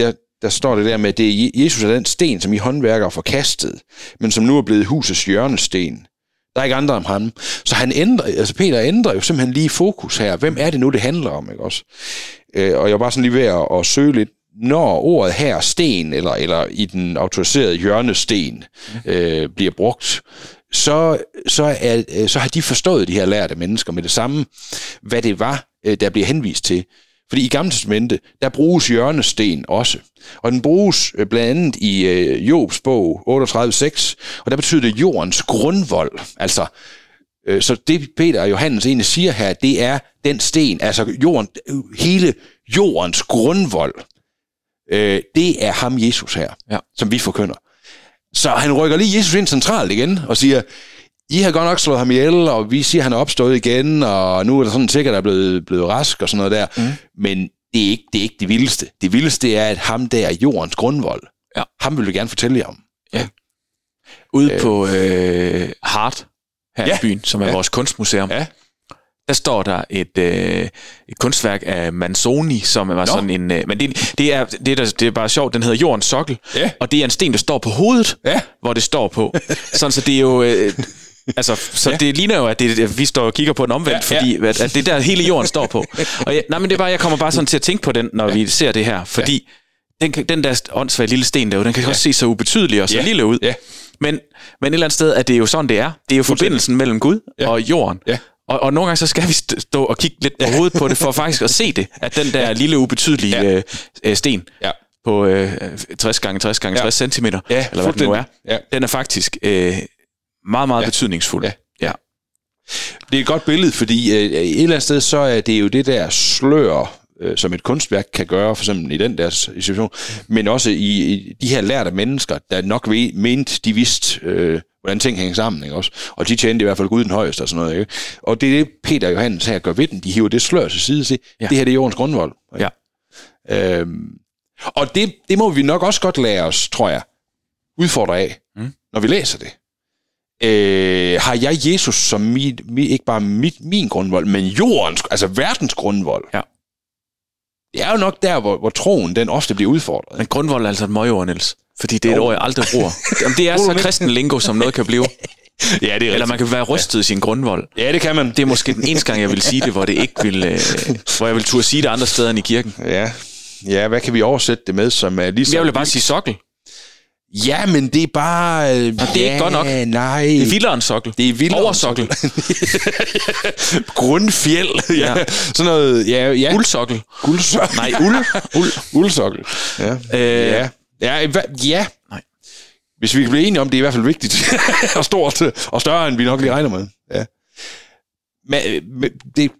der står det der med, det er Jesus er den sten, som I håndværkere forkastede, men som nu er blevet husets hjørnesten. Der er ikke andre om ham. Så han Peter ændrer jo simpelthen lige fokus her. Hvem er det nu, det handler om, ikke også? Og jeg var bare sådan lige ved at søge lidt. Når ordet her, sten, eller i den autoriserede hjørnesten, bliver brugt, så har de forstået, de her lærte mennesker, med det samme, hvad det var, der bliver henvist til. Fordi i Gamle Testamente, der bruges hjørnesten også. Og den bruges blandt andet i Jobs bog 38:6, og der betyder det jordens grundvold. Altså, så det Peter og Johannes egentlig siger her, det er den sten, altså jorden, hele jordens grundvold. Det er ham Jesus her, som vi forkynder. Så han rykker lige Jesus ind centralt igen, og siger, I har godt nok slået ham ihjel, og vi siger, han er opstået igen, og nu er der sådan sikkert, der er blevet rask og sådan noget der. Men det er ikke det vildeste. Det vildeste er, at ham der er jordens grundvold. Ja. Ham vil vi gerne fortælle jer om. Ja. Ude på Hart her i byen, som er vores kunstmuseum. Ja. Der står der et kunstværk af Manzoni, som var sådan en... Men det er bare sjovt, den hedder Jordens Sokkel, og det er en sten, der står på hovedet, hvor det står på. Sådan, så det er jo... det ligner jo, at vi står og kigger på den omvendt, fordi at det der hele jorden står på. Og jeg kommer bare sådan til at tænke på den, når vi ser det her, fordi den der åndssvage lille sten derude, den kan også se så ubetydelig og så lille ud. Ja. Men et eller andet sted, at det er jo sådan, det er. Det er jo forbindelsen mellem Gud og jorden. Ja. Og nogle gange så skal vi stå og kigge lidt på hovedet på det, for faktisk at se det, at den der lille ubetydelige sten på 60 x 60 x 60 centimeter, eller hvad det nu er, den er faktisk meget, meget betydningsfuld. Ja. Ja. Det er et godt billede, fordi et eller andet sted, så er det jo det der slør, som et kunstværk kan gøre, for eksempel i den der situation, men også i de her lærte mennesker, der nok mente, de vidste... hvordan ting hænger sammen, ikke også? Og de tjente i hvert fald Gud den højeste og sådan noget, ikke? Og det er det, Peter og Johannes her gør ved den. De hiver det slør til side og siger, det her det er jordens grundvold. Ja. Og det må vi nok også godt lære os, tror jeg, udfordret af, når vi læser det. Har jeg Jesus som ikke bare min grundvold, men jordens, altså verdens grundvold? Ja. Det er jo nok der, hvor troen den ofte bliver udfordret. Men grundvold er altså et møgord, Niels. Fordi det er et ord, jeg aldrig bruger. Jamen, det er så kristen lingo, som noget kan blive. Ja, det er rigtigt. Eller man kan være rystet i sin grundvold. Ja, det kan man. Det er måske den eneste gang, jeg vil sige det, hvor det ikke vil, hvor jeg vil turde sige det andre steder end i kirken. Ja. Ja, hvad kan vi oversætte det med, som er ligesom... Jeg vil bare sige sokkel. Ja, men det er bare... det er ikke godt nok. Nej. Det er vildere end sokkel. Det er vildere oversokkel. Grundfjeld. Ja. Ja. Sådan noget... Ja, ja. Uldsokkel. Uldsokkel. Nej, uld. Uldsokkel. Ja. Ja. Ja. Ja. Nej. Hvis vi kan blive enige om, det er i hvert fald vigtigt. Og stort. Og større, end vi nok lige regner med. Ja. Men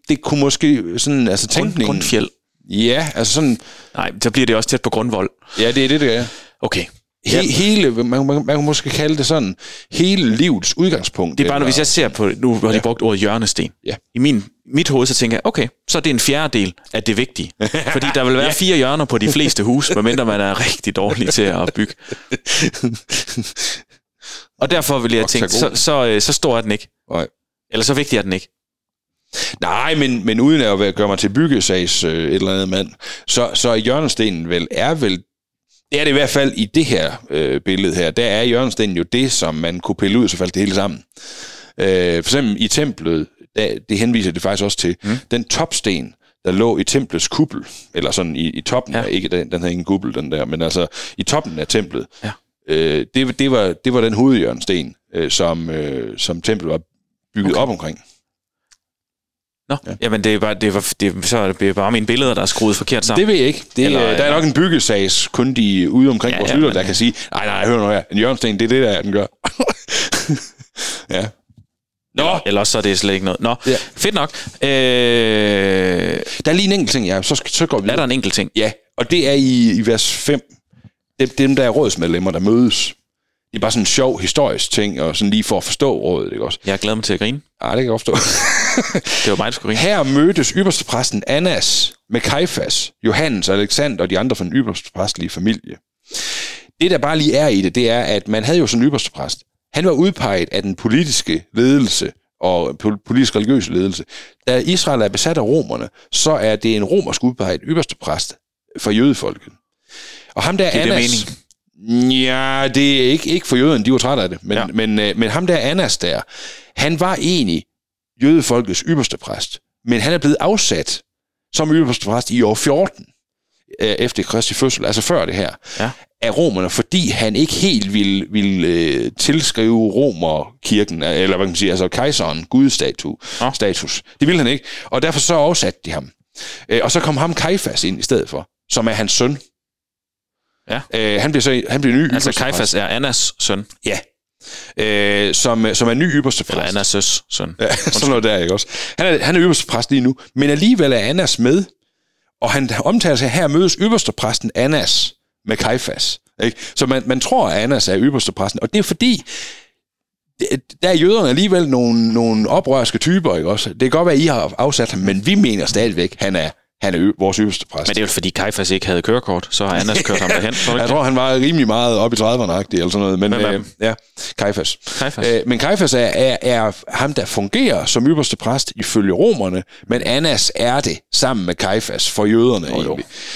det kunne måske sådan... Altså tænkningen... Grundfjeld. Ja, altså sådan... Nej, så bliver det også tæt på grundvold. Ja, det er det, det er. Okay. Hele, man kan måske kalde det sådan, hele livets udgangspunkt. Det er bare, når hvis jeg ser på, nu har de brugt ordet hjørnesten. Ja. I mit hoved, så tænker jeg, okay, så er det en fjerdedel af det vigtige. Fordi der vil være fire hjørner på de fleste hus, medmindre man er rigtig dårlig til at bygge. Og derfor vil jeg tænke, så stor er den ikke. Nej. Eller så vigtig er den ikke. Nej, men uden at gøre mig til byggesags et eller andet mand, så er hjørnestenen vel det er det i hvert fald i det her billede her. Der er hjørnestenen jo det, som man kunne pille ud, så faldt det hele sammen. For eksempel i templet, det henviser det faktisk også til, den topsten, der lå i templets kuppel, eller sådan i toppen af, ikke den havde ingen kuppel, den der, men altså i toppen af templet, det var den hovedhjørnesten, som templet var bygget op omkring. Nå, jamen det er bare mine billeder, der er skruet forkert sammen. Det ved jeg ikke. Der er nok en byggesagskundige ude omkring vores lytter, der kan sige, nej, hør nu her, en hjørnesten, det er det, der den gør. Ja. Nå! Ellers så er det slet ikke noget. Nå, ja. Fedt nok. Der er lige en enkelt ting, ja. Så går vi videre. Er der en enkelt ting? Ja, og det er i vers 5. Dem, der er rådsmedlemmer, der mødes. Det er bare sådan en sjov historisk ting, og sådan lige for at forstå rådet, ikke også? Jeg glæder mig til at grine. Nej, det kan jeg opstå. Det var mig, der skulle grine. Her mødtes ypperstepræsten Annas med Kajfas, Johannes, Alexander og de andre fra den ypperstepræstelige familie. Det, der bare lige er i det, det er, at man havde jo sådan en ypperstepræst. Han var udpeget af den politiske ledelse og politisk-religiøse ledelse. Da Israel er besat af romerne, så er det en romersk udpeget ypperstepræst for jødefolket. Og ham der det er Annas... Det mening. Ja, det er ikke for jøderne, de var trætte af det, men ham der Annas der, han var egentlig jødefolkets ypperste præst, men han er blevet afsat som ypperste præst i år 14 efter Kristi fødsel, altså før det her, af romerne, fordi han ikke helt ville tilskrive romerkirken, eller hvad kan man sige, altså kejseren, gudstatus. Det ville han ikke, og derfor så afsatte de ham. Og så kom ham Kajfas ind i stedet for, som er hans søn. Ja. Han bliver ny ypperstepræst. Altså Kajfas er Annas søn. Ja. Som er ny ypperstepræst. Eller Annas søs søn. Ja, sådan noget der, ikke også? Han er ypperstepræst lige nu, men alligevel er Annas med, og han omtaler sig, her mødes ypperstepræsten Annas med Kajfas. Ikke? Så man tror, at Annas er ypperstepræsten, og det er fordi, der er jøderne alligevel nogle oprørske typer, ikke også? Det kan godt være, I har afsat ham, men vi mener stadigvæk, han er vores ypperste præst. Men det er jo fordi Kajfas ikke havde kørekort, så har Annas kørt ham derhen. Jeg tror, han var rimelig meget op i 30'erne-agtig, eller sådan noget. Men Kajfas. Men Kajfas er ham, der fungerer som ypperste præst ifølge romerne, men Annas er det sammen med Kajfas for jøderne.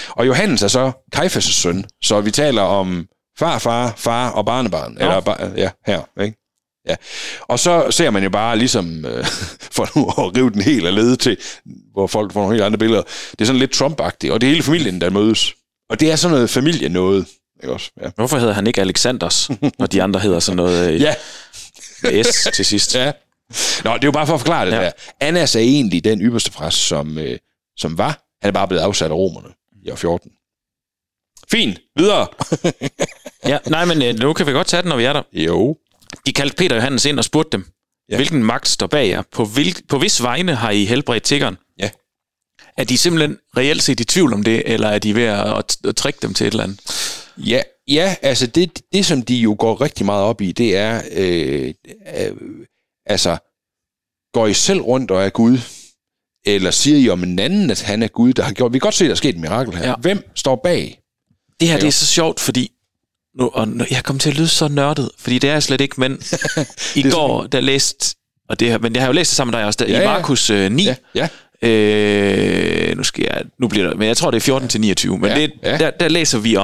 Og Johannes er så Kajfas' søn, så vi taler om far og barnebarn. Eller her, ikke? Ja. Og så ser man jo bare ligesom, for nu at rive den helt af lede til, hvor folk får nogle helt andre billeder, det er sådan lidt Trump-agtigt, og det er hele familien, der mødes. Og det er sådan noget familie noget, ikke også? Ja. Hvorfor hedder han ikke Alexanders, når de andre hedder sådan noget S til sidst? Ja. Nå, det er jo bare for at forklare det der. Annas er egentlig den ypperste præst, som var. Han er bare blevet afsat af romerne i år 14. Fint, videre! Men nu kan vi godt tage den, når vi er der. Jo. De kaldte Peter og Johannes ind og spurgte dem, hvilken magt står bag jer? På hvis vegne har I helbredt tiggeren? Ja. Er de simpelthen reelt set i tvivl om det, eller er de ved at trække dem til et eller andet? Ja, altså det, som de jo går rigtig meget op i, det er, går I selv rundt og er Gud? Eller siger I om en anden, at han er Gud, der har gjort... Vi kan godt se, der er sket et mirakel her. Ja. Hvem står bag? Det her, det er så sjovt, fordi Nu, jeg kom til at lyde så nørdet, fordi det er jeg slet ikke, men i går, der læste, og det, men jeg har jo læst det sammen med dig også, der, ja, i Markus 9, ja, ja. Nu bliver det, men jeg tror det er 14-29, men ja, det, ja. Der læser vi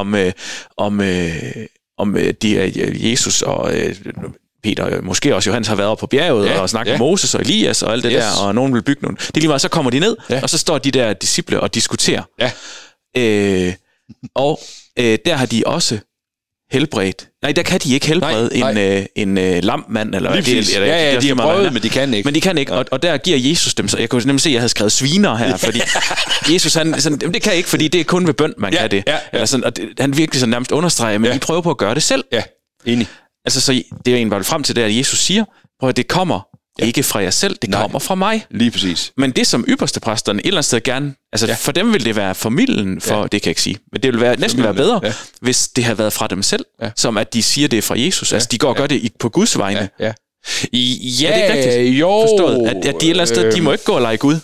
om det Jesus og Peter, måske også Johannes, har været oppe på bjerget, ja, og snakket, ja, med Moses og Elias og alt det, yes, der, og nogen vil bygge nogen. Det er lige meget, så kommer de ned, ja, og så står de der disciple og diskuterer. Ja. Der har de også helbredt. Nej, der kan de ikke helbrede en lammand eller hvad det er. Ja, de har prøvet, men de kan ikke. Men de kan ikke, og der giver Jesus dem så. Jeg kunne nemlig se, at jeg havde skrevet sviner her, fordi Jesus, han sådan, det kan ikke, fordi det er kun ved bøn, man, ja, kan det. Ja, ja. Eller sådan, og det, han virkelig sådan nærmest understreger, men, ja, de prøver på at gøre det selv. Ja, enig. Altså, så det er egentlig bare frem til det, at Jesus siger, prøv at det kommer, ja, ikke fra jer selv, det, nej, kommer fra mig. Lige præcis. Men det, som ypperstepræsterne et eller andet sted gerne, altså, ja, for dem ville det være familien for, ja, det kan jeg ikke sige, men det ville være, næsten være bedre, ja, hvis det havde været fra dem selv, ja, som at de siger, det er fra Jesus. Ja. Altså, de går og gør det på Guds vegne. Ja, ja. Er det ikke rigtigt, jo, forstået? At de et eller andet sted, de må ikke gå og lege Gud.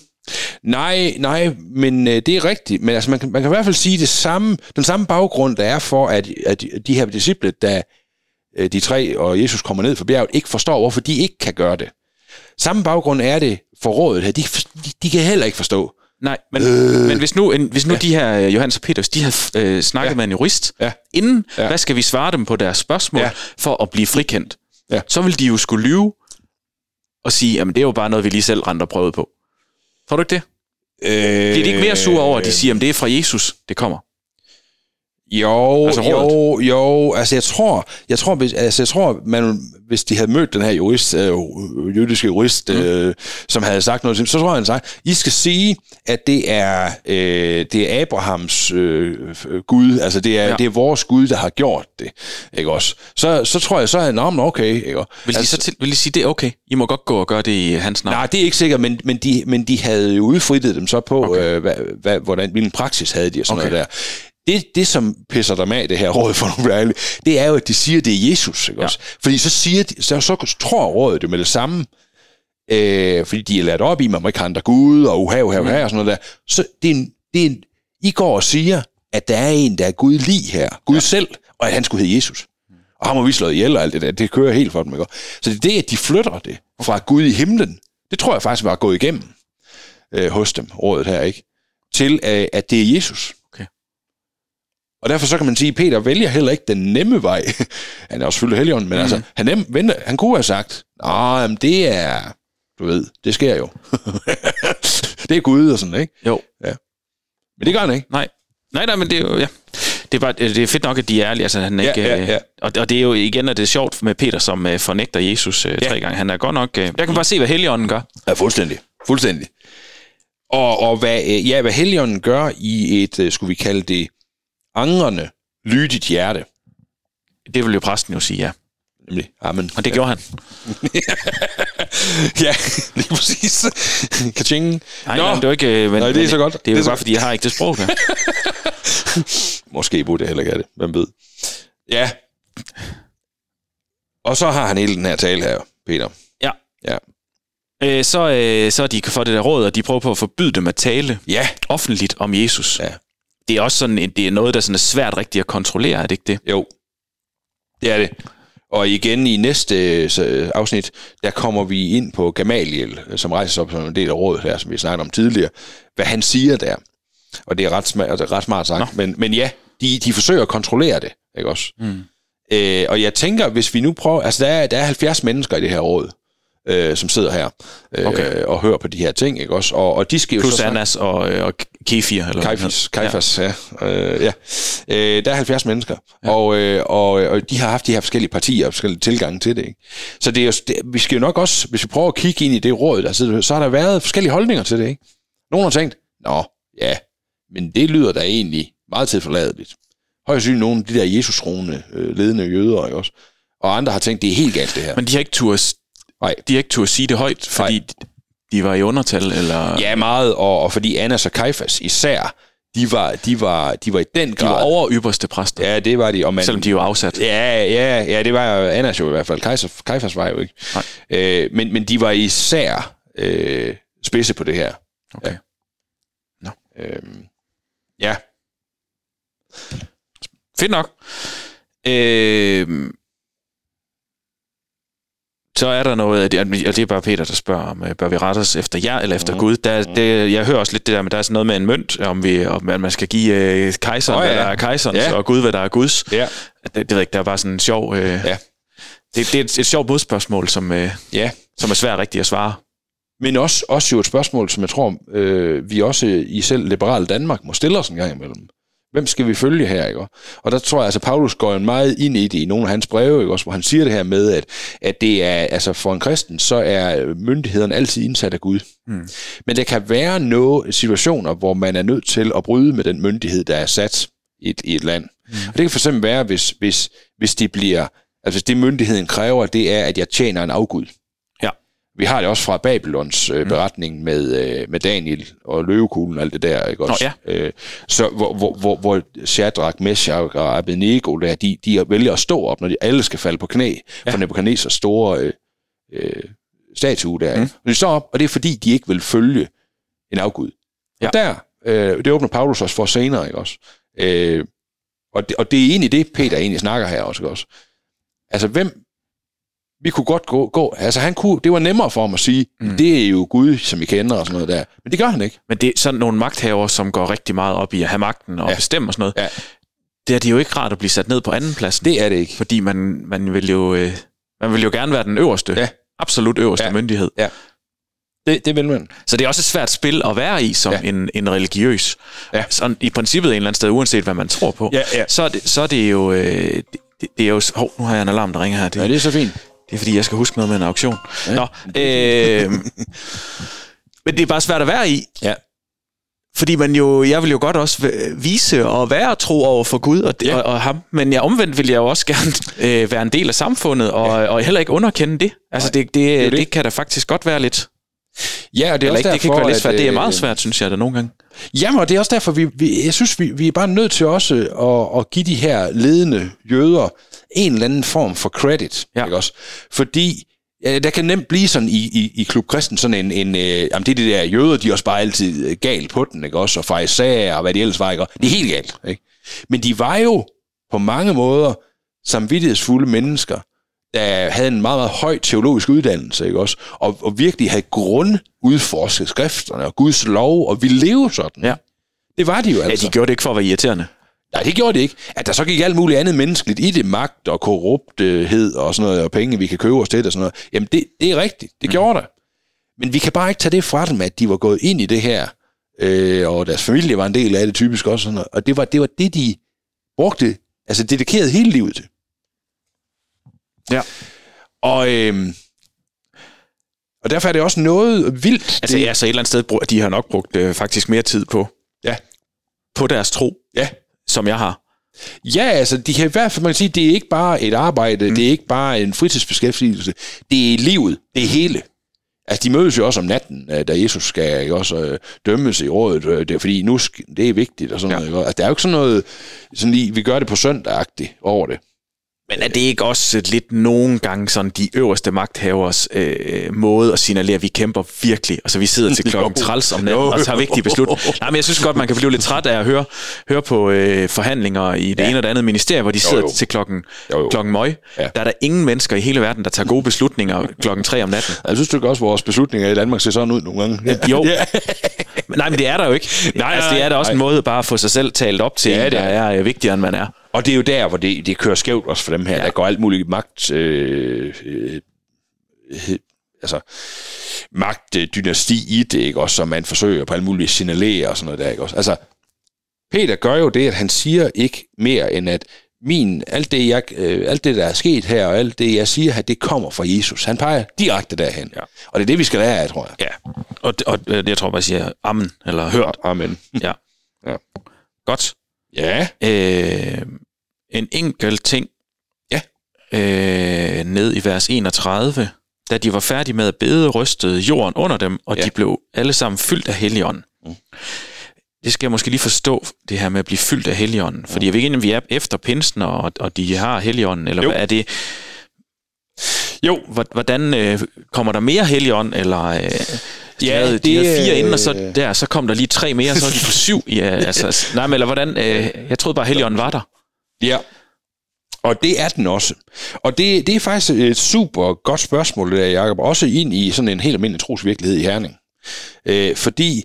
Nej, men det er rigtigt. Men altså, man kan i hvert fald sige det samme, den samme baggrund, der er for, at de her disciple, der de tre og Jesus kommer ned fra bjerget, ikke forstår, hvorfor de ikke kan gøre det. Samme baggrund er det for rådet her. De kan heller ikke forstå. Nej, men hvis nu ja, de her Johannes og Peters, de har snakket, ja, med en jurist, ja, inden, ja, hvad skal vi svare dem på deres spørgsmål, ja, for at blive frikendt? Ja. Så vil de jo skulle lyve og sige, jamen det er jo bare noget, vi lige selv rendte og prøvede på. Tror du ikke det? Bliver de ikke mere sure over, at de siger, jamen det er fra Jesus, det kommer? Jo, altså jeg tror, man, hvis de havde mødt den her jurist, jødiske jurist, som havde sagt noget, så tror jeg, han sagde, I skal sige, at det er Abrahams Gud, altså det er vores Gud, der har gjort det, ikke også? Så tror jeg, så er navnet okay, ikke? Vil de sige, det er okay? I må godt gå og gøre det i hans navn? Nej, det er ikke sikkert, men de havde jo udfritet dem så på, okay, hvilken praksis havde de og sådan, okay, noget der. Det, som pisser dem af, det her råd for nogle værlige, det er jo, at de siger, det er Jesus, ikke, ja, også? Fordi så siger de, så tror rådet det med det samme, fordi de er lært op i, man må ikke handle Gud, og uha, og sådan noget der. Så det er en, I går og siger, at der er en, der er Gud lige her, Gud, ja, selv, og at han skulle hedde Jesus. Og ham har vi slået ihjel og alt det der, det kører helt for dem, ikke? Så det er, at de flytter det fra Gud i himlen, det tror jeg faktisk var gået igennem hos dem, rådet her, ikke? Til, at det er Jesus. Og derfor så kan man sige, at Peter vælger heller ikke den nemme vej. Han er også selvfølgelig helligånden, men altså, han kunne have sagt, nej, det er, du ved, det sker jo. Det er Gud og sådan, ikke? Jo. Ja. Men det gør han ikke. Nej, men det er jo, ja. Det er fedt nok, at de er ærlige. Altså, han ikke, ja. Og det er jo igen, at det er sjovt med Peter, som fornægter Jesus 3 gange. Han er godt nok, jeg kan bare se, hvad helligånden gør. Ja, fuldstændig. Og hvad helligånden gør i et, skulle vi kalde det, angrende, lydigt hjerte. Det vil jo præsten jo sige, ja. Nemlig. Amen. Og det, ja, gjorde han. Ja, lige præcis. Kaching. Nej, det er ikke... Men, nej, det er så godt. Det er jo bare, fordi jeg har ikke det sprog, der. Måske burde jeg heller ikke have det. Hvem ved? Ja. Og så har han hele den her tale her, Peter. Ja. Ja. Så de kan få det der råd, og de prøver på at forbyde dem at tale, ja, offentligt om Jesus. Ja. Det er også sådan, det er noget, der sådan er svært rigtigt at kontrollere, er det ikke det? Jo, det er det. Og igen i næste afsnit, der kommer vi ind på Gamaliel, som rejser sig op som en del af rådet her, som vi snakkede om tidligere, hvad han siger der. Og det er ret smart sagt. Men ja, de forsøger at kontrollere det, ikke også? Mm. Og jeg tænker, hvis vi nu prøver... Altså, der er 70 mennesker i det her råd, som sidder her, okay, og hører på de her ting, ikke også? Og de skal plus jo så Annas og Kefir, eller Kajfas, ja. Der er 70 mennesker, ja, og de har haft de her forskellige partier og forskellige tilgange til det, ikke? Så det er jo, vi skal jo nok også, hvis vi prøver at kigge ind i det råd, der sidder, så har der været forskellige holdninger til det, ikke? Nogen har tænkt, nå, ja, men det lyder da egentlig meget tilforladeligt. Højst sandsynligt nogle af de der Jesus-troende ledende jøder, ikke også? Og andre har tænkt, det er helt galt det her. Men de har ikke turde sige det højt, fordi, nej, de var i undertal, eller... Ja, meget, og fordi Annas og Kajfas især, de var i den grad... De var over ypperste præster. Ja, det var de. Og man, selvom de var afsat. Ja, det var Annas jo i hvert fald. Kajfas var jo ikke. Men de var især spidse på det her. Okay. Ja. No. Ja. Fedt nok. Så er der noget, og det er bare Peter, der spørger, om bør vi rette os efter jer eller efter Gud? Jeg hører også lidt det der, men der er sådan noget med en mønt, om man skal give kejseren, hvad der er kejserens, og Gud, hvad der er Guds. Ja. Det ved jeg ikke, der er bare sådan en sjov... Det er et sjovt modspørgsmål, som er svært rigtigt at svare. Men også jo et spørgsmål, som jeg tror, vi også i selv liberale Danmark må stille os en gang imellem. Hvem skal vi følge her, ikke? Og der tror jeg, altså, Paulus går meget ind i det i nogle af hans breve, ikke? Også, hvor han siger det her med, at det er, altså for en kristen, så er myndighederne altid indsat af Gud. Mm. Men der kan være nogle situationer, hvor man er nødt til at bryde med den myndighed, der er sat i et land. Mm. Og det kan for eksempel være, hvis det bliver, altså hvis det myndigheden kræver, det er, at jeg tjener en afgud. Ja. Vi har det også fra Babylons beretning med Daniel og løvekuglen og alt det der, ikke også? Nå, ja. Så hvor Shadrach, Meshach og Abednego, der, de vælger at stå op, når de alle skal falde på knæ for Nebukadnesars store statue der. Mm. Og de står op, og det er fordi, de ikke vil følge en afgud. Ja. Og der, det åbner Paulus også for senere, ikke også? Og det er egentlig det, Peter egentlig snakker her også, ikke også? Altså, hvem... Vi kunne godt gå. Altså, han kunne... Det var nemmere for ham at sige, det er jo Gud, som vi kender, og sådan noget der. Men det gør han ikke. Men det er sådan nogle magthavere, som går rigtig meget op i at have magten og bestemme og sådan noget. Ja. Det er det jo ikke rart at blive sat ned på andenpladsen. Det er det ikke. Fordi man vil jo gerne være den øverste. Ja. Absolut øverste myndighed. Ja. Det vil man. Så det er også et svært spil at være i som en religiøs. Ja. Så i princippet en eller anden sted, uanset hvad man tror på, så er det jo... Det er jo... Hov, nu har jeg en alarm, der ringer her. Det er så fint. Det er, fordi jeg skal huske noget med en auktion. Ja. Nå, men det er bare svært at være i. Ja. Fordi jeg vil jo godt også vise og være tro over for Gud og ham. Men omvendt vil jeg jo også gerne være en del af samfundet og heller ikke underkende det. Altså, det kan da faktisk godt være lidt... Ja, og det er også derfor, det kan ikke være lidt svært. Det er meget svært, synes jeg, der nogle gange. Jamen, og det er også derfor, jeg synes, vi er bare nødt til også at give de her ledende jøder en eller anden form for credit. Ja. Ikke også? Fordi der kan nemt blive sådan i Klub Kristen sådan jamen det er det der jøder, de er også bare altid galt på den, ikke også? Og farisager og hvad de ellers var, ikke? Det er helt galt, ikke? Men de var jo på mange måder samvittighedsfulde mennesker, der havde en meget, meget høj teologisk uddannelse, ikke også? Og virkelig havde grundudforsket skrifterne og Guds lov, og vi leve sådan. Ja. Det var de jo altså. Ja, de gjorde det ikke for at være irriterende. Nej, det gjorde det ikke. At der så gik alt muligt andet menneskeligt i det, magt og korrupthed og sådan noget, og penge, vi kan købe os til og sådan noget. Jamen, det er rigtigt. Det gjorde der. Men vi kan bare ikke tage det fra dem, at de var gået ind i det her, og deres familie var en del af det typisk også. Sådan noget. Og det var det, de brugte, altså dedikerede hele livet til. Ja. Og derfor er det også noget vildt. Altså, det... altså et eller andet sted, de har nok brugt faktisk mere tid på deres tro, som jeg har. Ja, altså de kan i hvert fald, man kan sige, det er ikke bare et arbejde, det er ikke bare en fritidsbeskæftigelse, det er livet, det er hele. Altså, de mødes jo også om natten, da Jesus skal ikke, også dømmes i rådet, fordi nu det er vigtigt og sådan noget. Ikke? Altså, der er jo ikke sådan noget, sådan lige, vi gør det på søndag-agtigt over det. Men er det ikke også lidt nogle gange sådan de øverste magthavers måde at signalere, at vi kæmper virkelig, og så vi sidder til klokken træls om natten og tager vigtige beslutninger? Nej, men jeg synes godt, man kan blive lidt træt af at høre på forhandlinger i det ene og det andet ministerie, hvor de sidder til klokken møg. Ja. Der er der ingen mennesker i hele verden, der tager gode beslutninger klokken 3 om natten. Jeg synes du ikke også, vores beslutninger i Danmark ser sådan ud nogle gange? Ja. Jo. Ja. Nej, men det er der jo ikke. Nej, altså, det er der også en måde bare at få sig selv talt op til, der er vigtigere, end man er. Og det er jo der, hvor det kører skævt også for dem her. Ja. Der går alt muligt magt, magtdynasti i det, ikke også, som man forsøger på alt muligt signalere og sådan noget der, ikke også. Altså, Peter gør jo det, at han siger ikke mere end, at alt det, der er sket her, og alt det, jeg siger her, det kommer fra Jesus. Han peger direkte derhen. Ja. Og det er det, vi skal lære af, tror jeg. Ja, og jeg tror, man siger amen, eller hørt. Amen. Ja. Ja. Godt. Ja. En enkelt ting ned i vers 31. Da de var færdige med at bede, rystede jorden under dem, og de blev alle sammen fyldt af Helligånden. Mm. Det skal jeg måske lige forstå, det her med at blive fyldt af Helligånden. Fordi jeg ved ikke, om vi er efter pinsen, og de har Helligånden, eller hvad er det? Jo. Hvordan kommer der mere Helligånd, eller... De havde 4 inden, og så kom der lige 3 mere, og så var de på 7. Ja, altså, nej, men eller hvordan? Jeg troede bare, Helligånden var der. Ja. Og det er den også. Og det er faktisk et super godt spørgsmål, der, Jacob, også ind i sådan en helt almindelig trosvirkelighed i Herning. Fordi...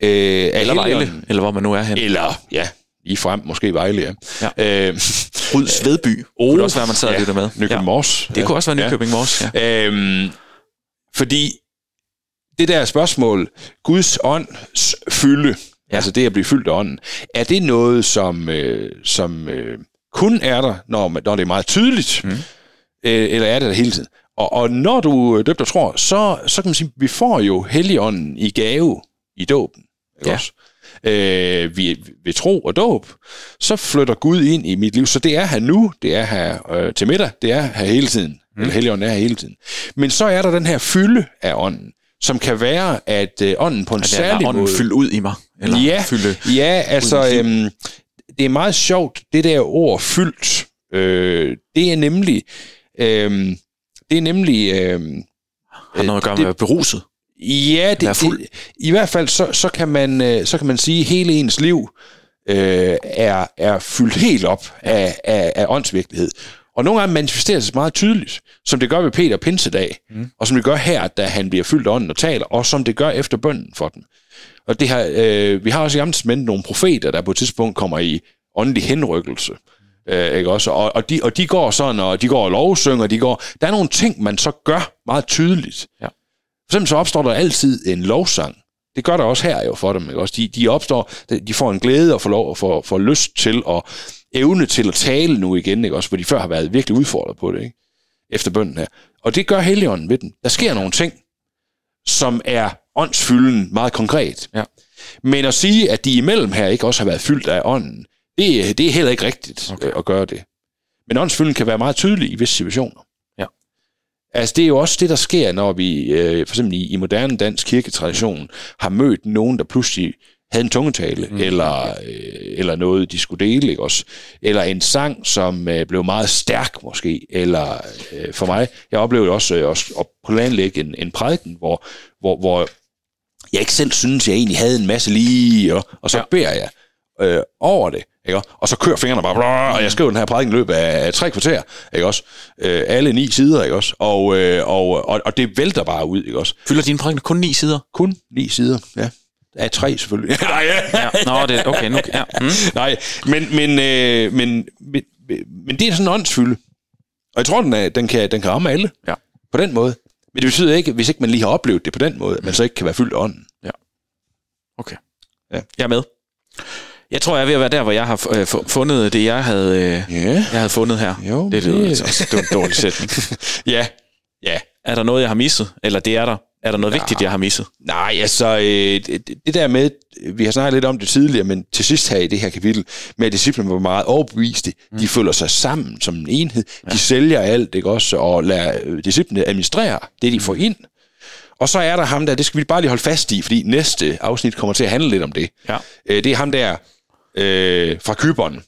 eller Vejle, eller hvor man nu er henne. Eller, ja, lige frem, måske Vejle, ja. Ryds Vedby. Kunne også være, man sad og lytter med. Nykøbing Mors. Det kunne også være Nykøbing Mors, ja. Fordi det der spørgsmål, Guds ånds fylde, altså det at blive fyldt af ånden, er det noget, som kun er der, når det er meget tydeligt, eller er det der hele tiden? Og når du døbt og tror, så kan man sige, vi får jo Helligånden i gave i dåben. Ja. Ved tro og dåb, så flytter Gud ind i mit liv. Så det er her nu, det er her til middag, det er her hele tiden. Eller Helligånden er her hele tiden. Men så er der den her fylde af ånden, som kan være, at ånden på en særlig måde... ånden fyldt ud i mig? Eller det er meget sjovt, det der ord fyldt. Det er nemlig har noget at gøre med beruset. Ja, det i hvert fald så kan man sige, at hele ens liv er fyldt helt op af åndsvirkelighed. Og nogle gange manifesterer det sig meget tydeligt, som det gør ved Peter Pinsedag, og som det gør her, da han bliver fyldt af ånden og taler, og som det gør efter bønnen for dem. Og det her, vi har også i Gamle Testamente nogle profeter, der på et tidspunkt kommer i åndelig henrykkelse. Ikke også? Og de går sådan, og de går og lovsynger, der er nogle ting, man så gør meget tydeligt. Ja. For eksempel så opstår der altid en lovsang. Det gør der også her jo for dem. Ikke også? De opstår, de får en glæde og får lov og får lyst til at evne til at tale nu igen, ikke også? Fordi de før har været virkelig udfordret på det, ikke? Efter bønnen her. Og det gør Helligånden ved den. Der sker nogle ting, som er åndsfylden meget konkret. Ja. Men at sige, at de imellem her ikke også har været fyldt af ånden, det er heller ikke rigtigt at gøre det. Men åndsfylden kan være meget tydelig i visse situationer. Ja. Altså det er jo også det, der sker, når vi for eksempel i moderne dansk kirketradition har mødt nogen, der pludselig havde en tungetale, eller noget, de skulle dele, ikke også? Eller en sang, som blev meget stærk måske, eller for mig, jeg oplevede også at planlægge en prædiken, hvor jeg ikke selv synes, jeg egentlig havde en masse lige, og så beder jeg over det, ikke? Og så kører fingrene bare, og jeg skriver den her prædiken i løbet af 3 kvarter, ikke også? Alle 9 sider, ikke også? Og det vælter bare ud, ikke også? Fylder dine prædiken kun 9 sider? Kun 9 sider, ja. Af 3 selvfølgelig. Nej, ja. Nå, det er okay nu. Ja. Nej, men det er sådan en åndsfylde. Og jeg tror, den kan ramme alle på den måde. Men det betyder ikke, hvis ikke man lige har oplevet det på den måde, at man så ikke kan være fyldt af ånden. Ja. Okay. Ja. Jeg er med. Jeg tror, jeg er ved at være der, hvor jeg har fundet det, jeg havde fundet her. Jo, det er altså en dårlig sætning. Ja. Er der noget, jeg har misset? Eller det er der? Er der noget vigtigt, jeg har misset? Nej, altså det der med, vi har snakket lidt om det tidligere, men til sidst her i det her kapitel, med at disciplene var meget overbeviste, de føler sig sammen som en enhed, de sælger alt, ikke også, og lader disciplene administrere det, de får ind. Og så er der ham der, det skal vi bare lige holde fast i, fordi næste afsnit kommer til at handle lidt om det. Ja. Det er ham der fra Kypern,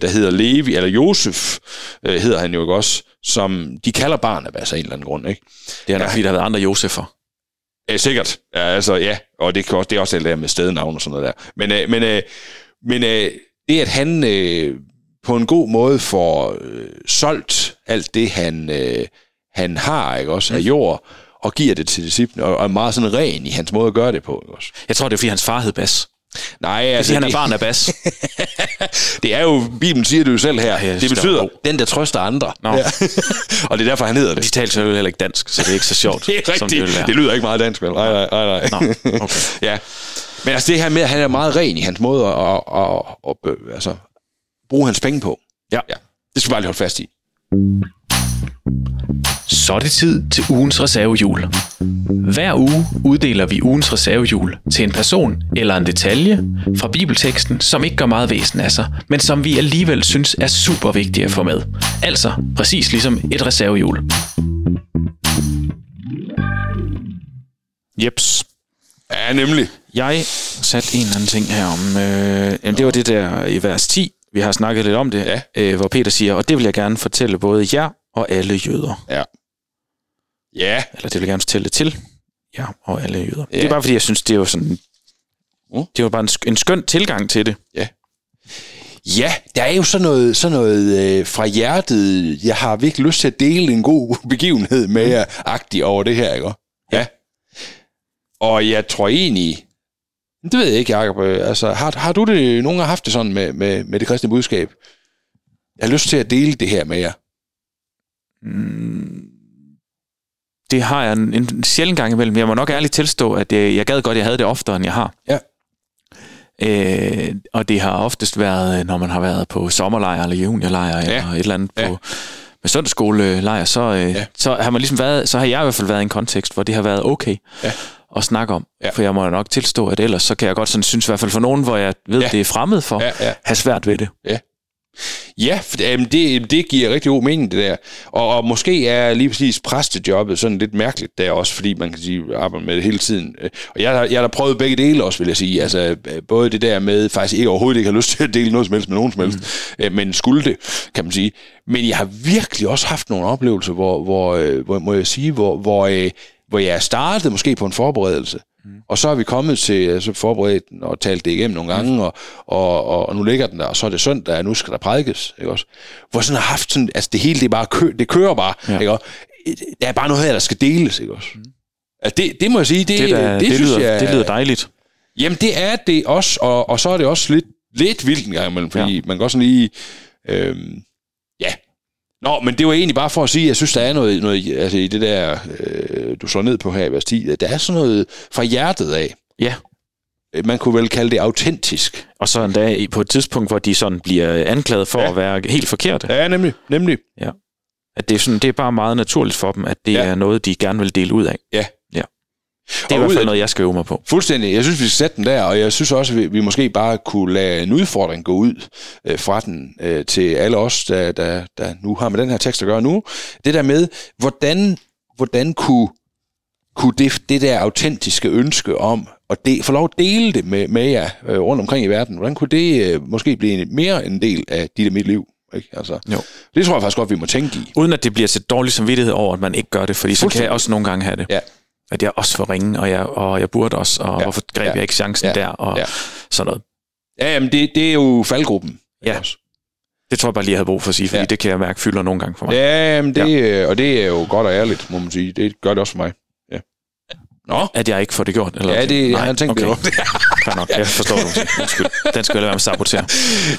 der hedder Levi, eller Josef hedder han jo ikke også, som de kalder Barnabas af en eller anden grund, ikke? Det er nok fordi, der har været andre Josefer. Sikkert. Ja, altså, ja. Og det er også det der med stednavn og sådan noget der. Men det, at han på en god måde får solgt alt det, han har, ikke også, af jord, og giver det til disciplene, og er meget sådan ren i hans måde at gøre det på, ikke også? Jeg tror, det er fordi, hans far hed Bas. Nej, altså, han er Barnabas. Det er jo, Bibelen siger det jo selv her. Ja, det betyder, den der trøster andre. No. Ja. Og det er derfor, han hedder det. De taler selvfølgelig heller ikke dansk, så det er ikke så sjovt. Det er rigtigt. Det lyder ikke meget dansk, vel? Nej. No. Okay. Ja. Men altså det her med, at han er meget ren i hans måde at bruge hans penge på. Ja. Det skal vi bare lige holde fast i. Så er det tid til ugens reservehjul. Hver uge uddeler vi ugens reservehjul til en person eller en detalje fra bibelteksten, som ikke gør meget væsen af sig, men som vi alligevel synes er super vigtigt at få med. Altså præcis ligesom et reservehjul. Jeps. Ja, nemlig. Jeg satte en eller anden ting her om... det var det der i vers 10. Vi har snakket lidt om det, hvor Peter siger, og det vil jeg gerne fortælle både jer og alle jøder. Ja. Ja. Eller det vil jeg gerne fortælle det til. Ja, og alle jøder. Ja. Det er bare fordi, jeg synes, det er jo sådan... Det er jo bare en skøn tilgang til det. Ja. Ja, der er jo sådan noget fra hjertet. Jeg har virkelig lyst til at dele en god begivenhed med jer, agtig over det her, ikke? Ja. Og jeg tror egentlig, det ved jeg ikke, Jacob, altså har du det, nogen har haft det sådan med det kristne budskab? Jeg har lyst til at dele det her med jer. Det har jeg en sjældent gang imellem. Jeg må nok ærligt tilstå, at jeg gad godt, jeg havde det oftere, end jeg har. Ja. Og det har oftest været, når man har været på sommerlejr eller juniorlejr eller et eller andet på med søndagsskolelejr, så har man ligesom været, så har jeg i hvert fald været i en kontekst, hvor det har været okay at snakke om, for jeg må nok tilstå, at ellers så kan jeg godt sådan synes, i hvert fald for nogen, hvor jeg ved, det er fremmed for, have svært ved det. Ja. Ja, det giver rigtig god mening, det der. Og måske er lige præcis præstejobbet sådan lidt mærkeligt der også, fordi man kan sige, arbejder med det hele tiden. Og jeg har prøvet begge dele også, vil jeg sige. Altså, både det der med, faktisk ikke overhovedet ikke har lyst til at dele noget som helst med nogen som helst, men skulle det, kan man sige. Men jeg har virkelig også haft nogle oplevelser, hvor må jeg sige, hvor jeg startede måske på en forberedelse, og så er vi kommet til så forberedt og talt det igennem nogle gange, og nu ligger den der, og så er det søndag, og nu skal der prædikes, ikke også? Hvor sådan har haft sådan, altså det hele, det er bare det kører bare, ikke også? Der er bare noget her, der skal deles, ikke også? Altså det må jeg sige, det lyder dejligt. Jamen det er det også, og så er det også lidt vildt en gang imellem, fordi man går sådan lige, Nå, men det var egentlig bare for at sige, at jeg synes, der er noget altså i det der, du slår ned på her i vers 10, der er sådan noget fra hjertet af. Ja. Man kunne vel kalde det autentisk. Og så en dag på et tidspunkt, hvor de sådan bliver anklaget for at være helt forkerte. Ja, nemlig. Ja. At det er sådan, det er bare meget naturligt for dem, at det er noget, de gerne vil dele ud af. Ja. Ja. Det er i hvert fald noget, jeg skal øve mig på. Fuldstændig. Jeg synes, vi skal sætte den der, og jeg synes også, at vi måske bare kunne lade en udfordring gå ud fra den til alle os, der nu har med den her tekst at gøre nu. Det der med, hvordan kunne det der autentiske ønske om at få lov at dele det med jer rundt omkring i verden, hvordan kunne det måske blive mere en del af dit og mit liv? Altså, det tror jeg faktisk godt, vi må tænke i. Uden at det bliver så dårlig samvittighed over, at man ikke gør det, fordi så kan jeg også nogle gange have det. Ja. At jeg også får ringe, og jeg burde også, og hvorfor greb jeg ikke chancen der, og sådan noget. Ja, jamen det er jo faldgruppen. Ja, også. Det tror jeg bare lige, jeg havde brug for at sige, fordi det kan jeg mærke fylder nogle gange for mig. Ja, jamen og det er jo godt og ærligt, må man sige. Det gør det også for mig. Ja. Nå? At jeg ikke får det gjort? Eller? Ja, det har jeg tænkt det over. Klar nok, jeg forstår det. Den skal jeg lade være med at sabotere.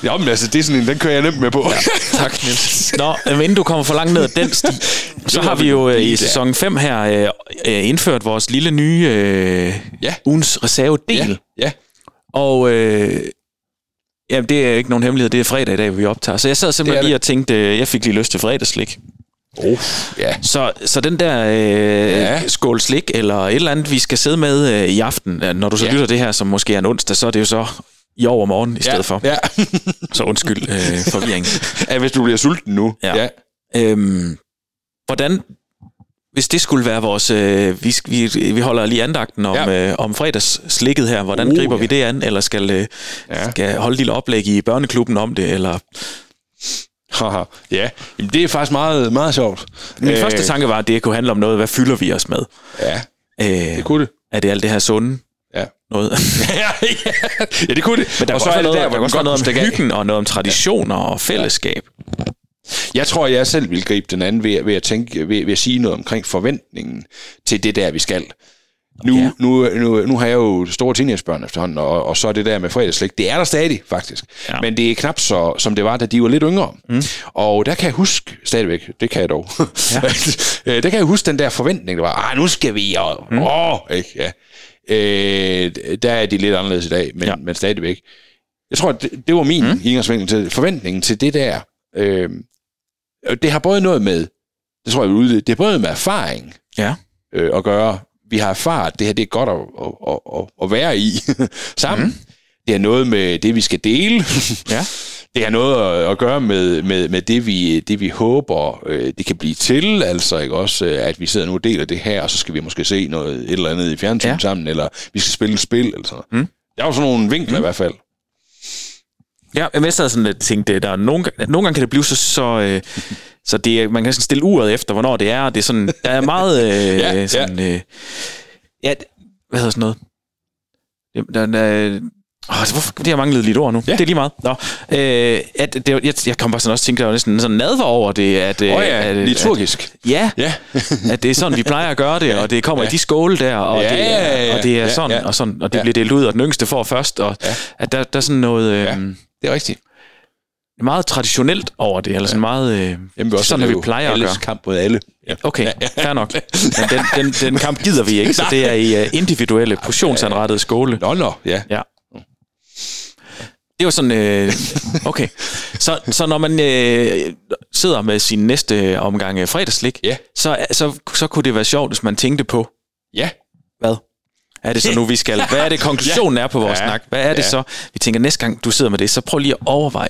Jamen altså, det er sådan en, den kører jeg nemt med på. Ja, tak, Niels. Nå, men inden du kommer for langt ned ad den sti, så har vi jo i sæson 5 her indført vores lille nye ugens reservedel. Ja. Og jamen, det er ikke nogen hemmelighed, det er fredag i dag, hvor vi optager. Så jeg sad simpelthen lige og tænkte, jeg fik lige lyst til fredagsslik. Så den der skål slik eller et eller andet, vi skal sidde med i aften, når du så lytter det her, som måske er en onsdag, så er det jo så i overmorgen i stedet for. Ja. Så undskyld forvirring. Ja, hvis du bliver sulten nu. Ja. Hvordan, hvis det skulle være vores... vi holder lige andagten om, om fredagsslikket her. Hvordan griber vi det an? Eller skal holde et lille oplæg i børneklubben om det? Eller... Haha, ja. Jamen, det er faktisk meget, meget sjovt. Min første tanke var, at det kunne handle om noget. Hvad fylder vi os med? Ja, det kunne det. Er det alt det her sunde? Ja. Noget? Ja, det kunne det. Men der og så er der også noget om hyggen, og noget om traditioner og fællesskab. Ja. Jeg tror, jeg selv vil gribe den anden ved at sige noget omkring forventningen til det der, vi skal. Nu har jeg jo store teenagebørn efterhånden, og så er det der med fredagsslik, det er der stadig faktisk, men det er knap så, som det var, da de var lidt yngre. Og der kan jeg huske, stadigvæk, det kan jeg dog, der kan jeg huske den der forventning, der var, nu skal vi, der er de lidt anderledes i dag, men stadigvæk. Jeg tror, det var min indgangsvinkel til forventningen til det der. Det har både noget med, det tror jeg, det er både med erfaring at gøre. Vi har erfaret, det her det er godt at være i sammen. Det er noget med det, vi skal dele. Det har noget at gøre med det, vi håber, det kan blive til. Altså ikke også, at vi sidder nu og deler det her, og så skal vi måske se noget, et eller andet i fjernsynet sammen, eller vi skal spille et spil. Eller sådan. Der er jo sådan nogle vinkler i hvert fald. Ja, jeg sad sådan lidt tænkte, at nogle gange kan det blive så det er, man kan sådan stille uret efter, hvornår det er, og det er sådan, der er meget sådan, hvad hedder sådan noget? Der, Hvorfor det har manglet lidt ord nu? Ja. Det er lige meget. Nå, jeg kom bare sådan også tænke, der var næsten sådan advar over det, at liturgisk. Ja. At det er sådan vi plejer at gøre det, og det kommer i de skåle der, og det er sådan og sådan, og det bliver delt ud, og den yngste får først, og at der er sådan noget. Det er rigtigt. Meget traditionelt over det, eller sådan meget jamen, også sådan, at vi plejer at gøre. Kamp mod alle. Ja. Okay, fair nok. Men den kamp gider vi ikke, så det er i individuelle, portionsanrettede skåle. Ja. Det var sådan, okay. Så når man sidder med sin næste omgang fredagslik, så kunne det være sjovt, hvis man tænkte på, hvad? Er det så nu, vi skal? Hvad er det, konklusionen er på vores snak? Hvad er det så? Vi tænker, næste gang du sidder med det, så prøv lige at overveje.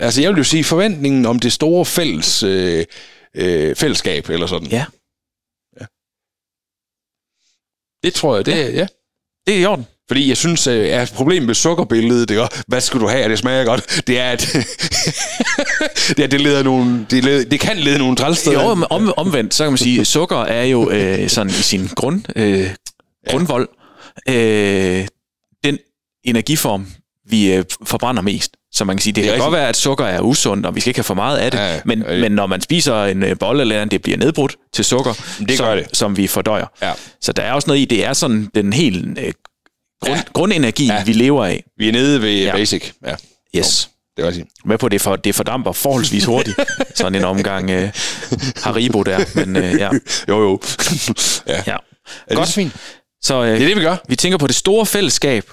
Jeg vil jo sige forventningen om det store fælles fællesskab eller sådan. Ja. Det tror jeg. Det er i orden. Fordi jeg synes, at problemet med sukkerbilledet, det er, hvad skal du have, det smager godt, det er, at det kan lede nogle trælsteder. Jo, men omvendt, så kan man sige, at sukker er jo sådan i sin grundvold, den energiform, vi forbrænder mest. Så man kan sige, det kan godt være, at sukker er usundt, og vi skal ikke have for meget af det, men når man spiser en bolle eller andet, det bliver nedbrudt til sukker, som vi fordøjer. Ja. Så der er også noget i, det er sådan den helt grundenergi, vi lever af. Vi er nede ved basic. Ja. Yes. Det var det. Med på, det fordamper forholdsvis hurtigt, sådan en omgang Haribo der. Men, Jo. Ja. Er godt. Det så, det er det, vi gør. Vi tænker på det store fællesskab,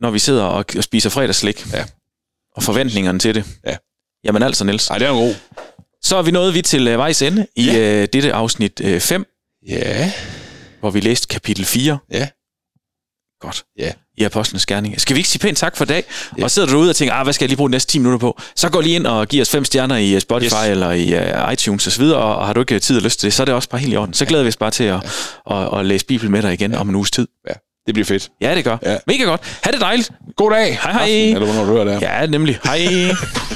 når vi sidder og spiser fredagsslik. Ja. Og forventningerne til det. Ja. Jamen altså, Niels. Ej, det er god. Så er vi nået til vejs ende i dette afsnit 5. Ja. Hvor vi læste kapitel 4. Ja. Godt. Ja. I Apostlenes Gerninger. Skal vi ikke sige pænt tak for i dag? Ja. Og sidder du derude og tænker, hvad skal jeg lige bruge de næste 10 minutter på? Så gå lige ind og giv os 5 stjerner i Spotify eller i iTunes osv. Og har du ikke tid og lyst til det, så er det også bare helt i orden. Så glæder vi os bare til at læse Bibelen med dig igen om en uges tid. Ja. Det bliver fedt. Ja, det gør. Ja. Mega godt. Ha' det dejligt. God dag. Hej. Aften, eller hvornår du hører det. Ja, nemlig. Hej.